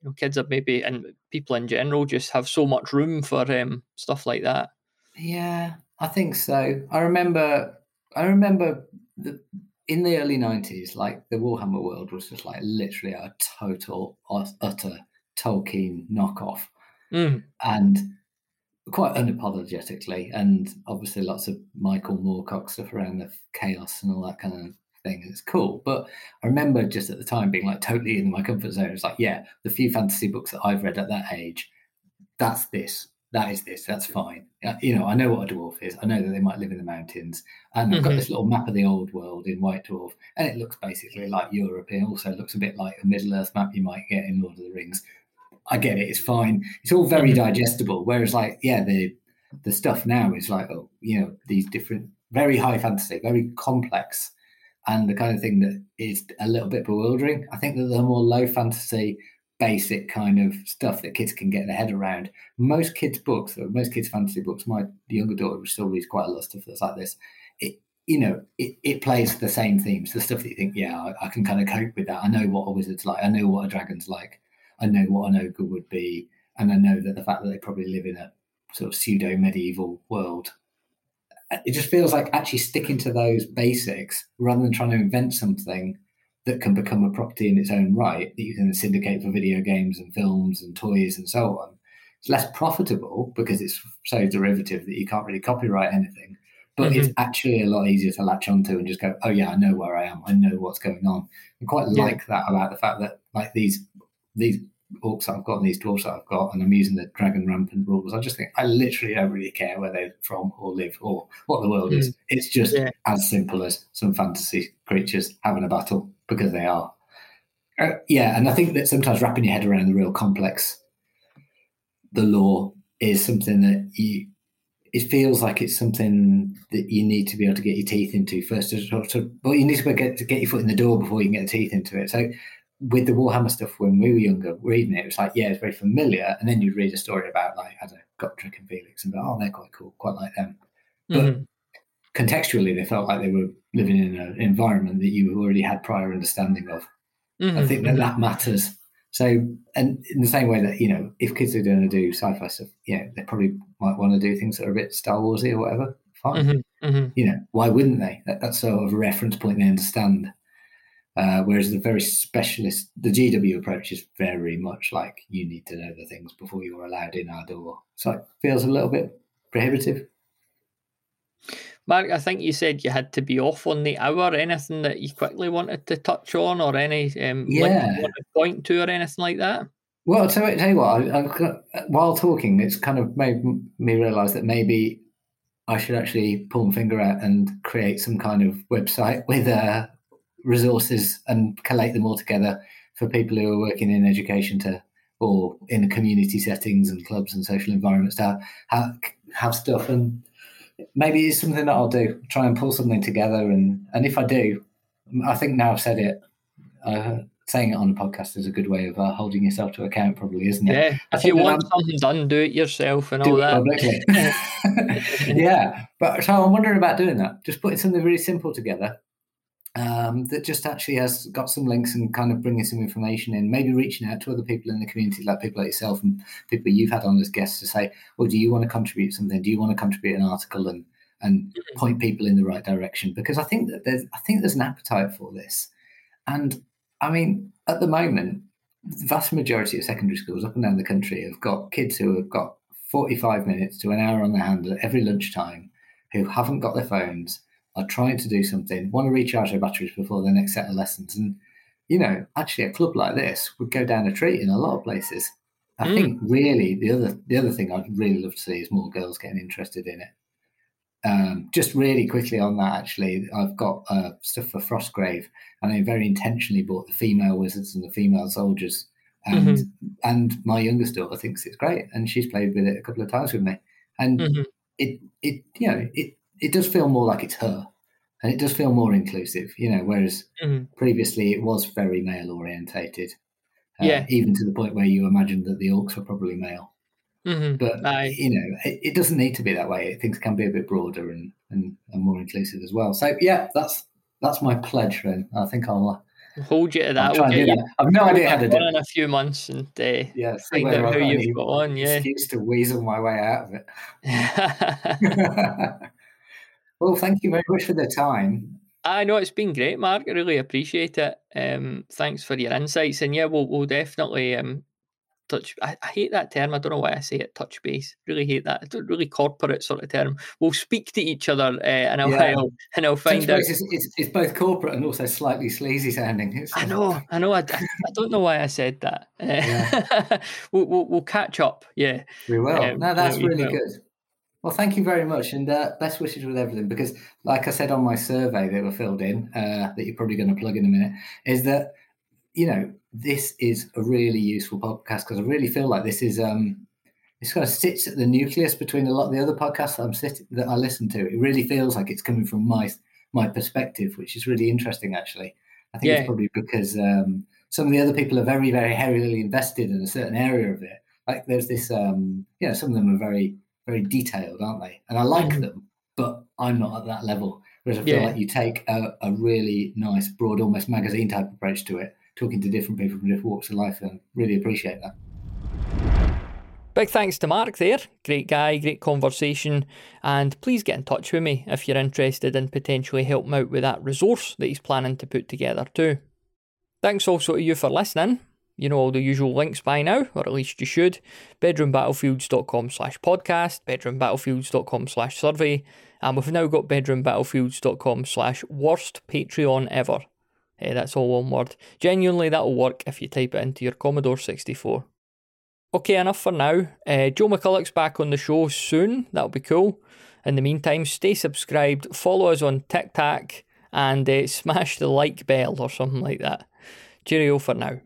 You know, kids are maybe, and people in general just have so much room for um, stuff like that. Yeah, I think so. I remember, I remember the, in the early nineties, like the Warhammer world was just like literally a total, utter Tolkien knockoff, mm. and quite unapologetically, and obviously lots of Michael Moorcock stuff around the chaos and all that kind of. Thing and it's cool, but I remember just at the time being like totally in my comfort zone. It's like, yeah, the few fantasy books that I've read at that age, that's this that is this, that's fine. You know, I know what a dwarf is. I know that they might live in the mountains. And I've mm-hmm. got this little map of the old world in White Dwarf, and it looks basically like Europe. It also looks a bit like a Middle-earth map you might get in Lord of the Rings. I get it, it's fine. It's all very mm-hmm. digestible, whereas, like, yeah, the the stuff now is like, oh, you know, these different, very high fantasy, very complex, and the kind of thing that is a little bit bewildering. I think that the more low fantasy, basic kind of stuff that kids can get their head around. Most kids' books, or most kids' fantasy books, my younger daughter still reads quite a lot of stuff that's like this. It, you know, it, it plays the same themes, the stuff that you think, yeah, I, I can kind of cope with that. I know what a wizard's like. I know what a dragon's like. I know what an ogre would be. And I know that the fact that they probably live in a sort of pseudo-medieval world. It just feels like actually sticking to those basics rather than trying to invent something that can become a property in its own right that you can syndicate for video games and films and toys and so on. It's less profitable because it's so derivative that you can't really copyright anything, but mm-hmm. it's actually a lot easier to latch onto and just go, oh yeah, I know where I am. I know what's going on. I quite yeah. like that about the fact that like these these orcs that I've got and these dwarves that I've got, and I'm using the dragon rampant rules. I just think I literally don't really care where they're from or live or what the world mm. is. It's just yeah. as simple as some fantasy creatures having a battle. Because they are. Uh, yeah, and I think that sometimes wrapping your head around the real complex, the lore, is something that you, it feels like it's something that you need to be able to get your teeth into first. To, to, well, you need to get, to get your foot in the door before you can get teeth into it. So with the Warhammer stuff, when we were younger, reading it, it was like, yeah, it's very familiar. And then you'd read a story about, like, I don't know, Gotrek and Felix, and go, oh, they're quite cool, quite like them. Mm-hmm. But contextually, they felt like they were living in an environment that you already had prior understanding of. Mm-hmm. I think that that matters. So, and in the same way that, you know, if kids are going to do sci-fi stuff, yeah, you know, they probably might want to do things that are a bit Star Wars-y or whatever. Fine. Mm-hmm. Mm-hmm. You know, why wouldn't they? That, that's sort of a reference point they understand. Uh, whereas the very specialist, the G W approach is very much like you need to know the things before you are allowed in our door. So it feels a little bit prohibitive. Mark, I think you said you had to be off on the hour. Anything that you quickly wanted to touch on, or any um, yeah. link you want to point to, or anything like that? Well, I'll tell you, tell you what, I, I, while talking, it's kind of made me realise that maybe I should actually pull my finger out and create some kind of website with uh, resources and collate them all together for people who are working in education to, or in community settings and clubs and social environments to have, have stuff and... Maybe it's something that I'll do, try and pull something together. And, and if I do, I think now I've said it, uh, saying it on a podcast is a good way of uh, holding yourself to account, probably, isn't it? Yeah, I if you want I'm, something done, do it yourself and all that. yeah, but so I'm wondering about doing that, just putting something really simple together um, that just actually has got some links and kind of bringing some information in, maybe reaching out to other people in the community, like people like yourself and people you've had on as guests to say, well, do you want to contribute something? Do you want to contribute an article and, and mm-hmm. point people in the right direction? Because I think that there's, I think there's an appetite for this. And I mean, at the moment, the vast majority of secondary schools up and down the country have got kids who have got forty-five minutes to an hour on their hands at every lunchtime, who haven't got their phones, are trying to do something, want to recharge their batteries before their next set of lessons. And, you know, actually a club like this would go down a treat in a lot of places. I mm. think really the other the other thing I'd really love to see is more girls getting interested in it. Um, just really quickly on that, actually, I've got uh, stuff for Frostgrave, and I very intentionally bought the female wizards and the female soldiers. And, mm-hmm. and my youngest daughter thinks it's great, and she's played with it a couple of times with me. And mm-hmm. it, it you know, it, it does feel more like it's her, and it does feel more inclusive, you know, whereas mm-hmm. previously it was very male orientated, uh, yeah. even to the point where you imagined that the orcs were probably male. Mm-hmm. But, I... you know, it, it doesn't need to be that way. Things can be a bit broader and, and, and more inclusive as well. So, yeah, that's that's my pledge then. I think I'll uh, hold you to that. I'll okay. to that. I've no I'll idea how to do it. In a few months and uh, yeah, find out how you've got on. Yeah, excuse to weasel my way out of it. Well, thank you very much for the time. I know it's been great, Mark. I really appreciate it. Um, thanks for your insights, and yeah, we'll we'll definitely um touch. I, I hate that term. I don't know why I say it. Touch base. Really hate that. It's a really corporate sort of term. We'll speak to each other, uh, and I'll yeah. I'll, and I'll find out. It's, it's, it's both corporate and also slightly sleazy sounding. It's, I know. I know. I, I don't know why I said that. Uh, yeah. we'll, we'll we'll catch up. Yeah, we will. Um, no, that's yeah, really will. good. Well, thank you very much, and uh, best wishes with everything. Because, like I said on my survey that were filled in, uh, that you're probably going to plug in a minute, is that, you know, this is a really useful podcast, because I really feel like this is um, this kind of sits at the nucleus between a lot of the other podcasts that I'm sitting that I listen to. It really feels like it's coming from my my perspective, which is really interesting. Actually, I think yeah. it's probably because um, some of the other people are very, very heavily invested in a certain area of it. Like there's this, um, you know, some of them are very. very detailed, aren't they? And I like them, but I'm not at that level. Whereas I feel yeah. like you take a, a really nice, broad, almost magazine type approach to it, talking to different people from different walks of life, and I really appreciate that. Big thanks to Mark there. Great guy, great conversation. And please get in touch with me if you're interested in potentially helping out with that resource that he's planning to put together too. Thanks also to you for listening. You know all the usual links by now, or at least you should. bedroom battlefields dot com slash podcast, bedroom battlefields dot com slash survey, and we've now got bedroom battlefields dot com slash worst Patreon ever. Hey, that's all one word. Genuinely, that'll work if you type it into your Commodore sixty-four. Okay, enough for now. Uh, Joe McCulloch's back on the show soon. That'll be cool. In the meantime, stay subscribed, follow us on Tic Tac, and uh, smash the like bell or something like that. Cheerio for now.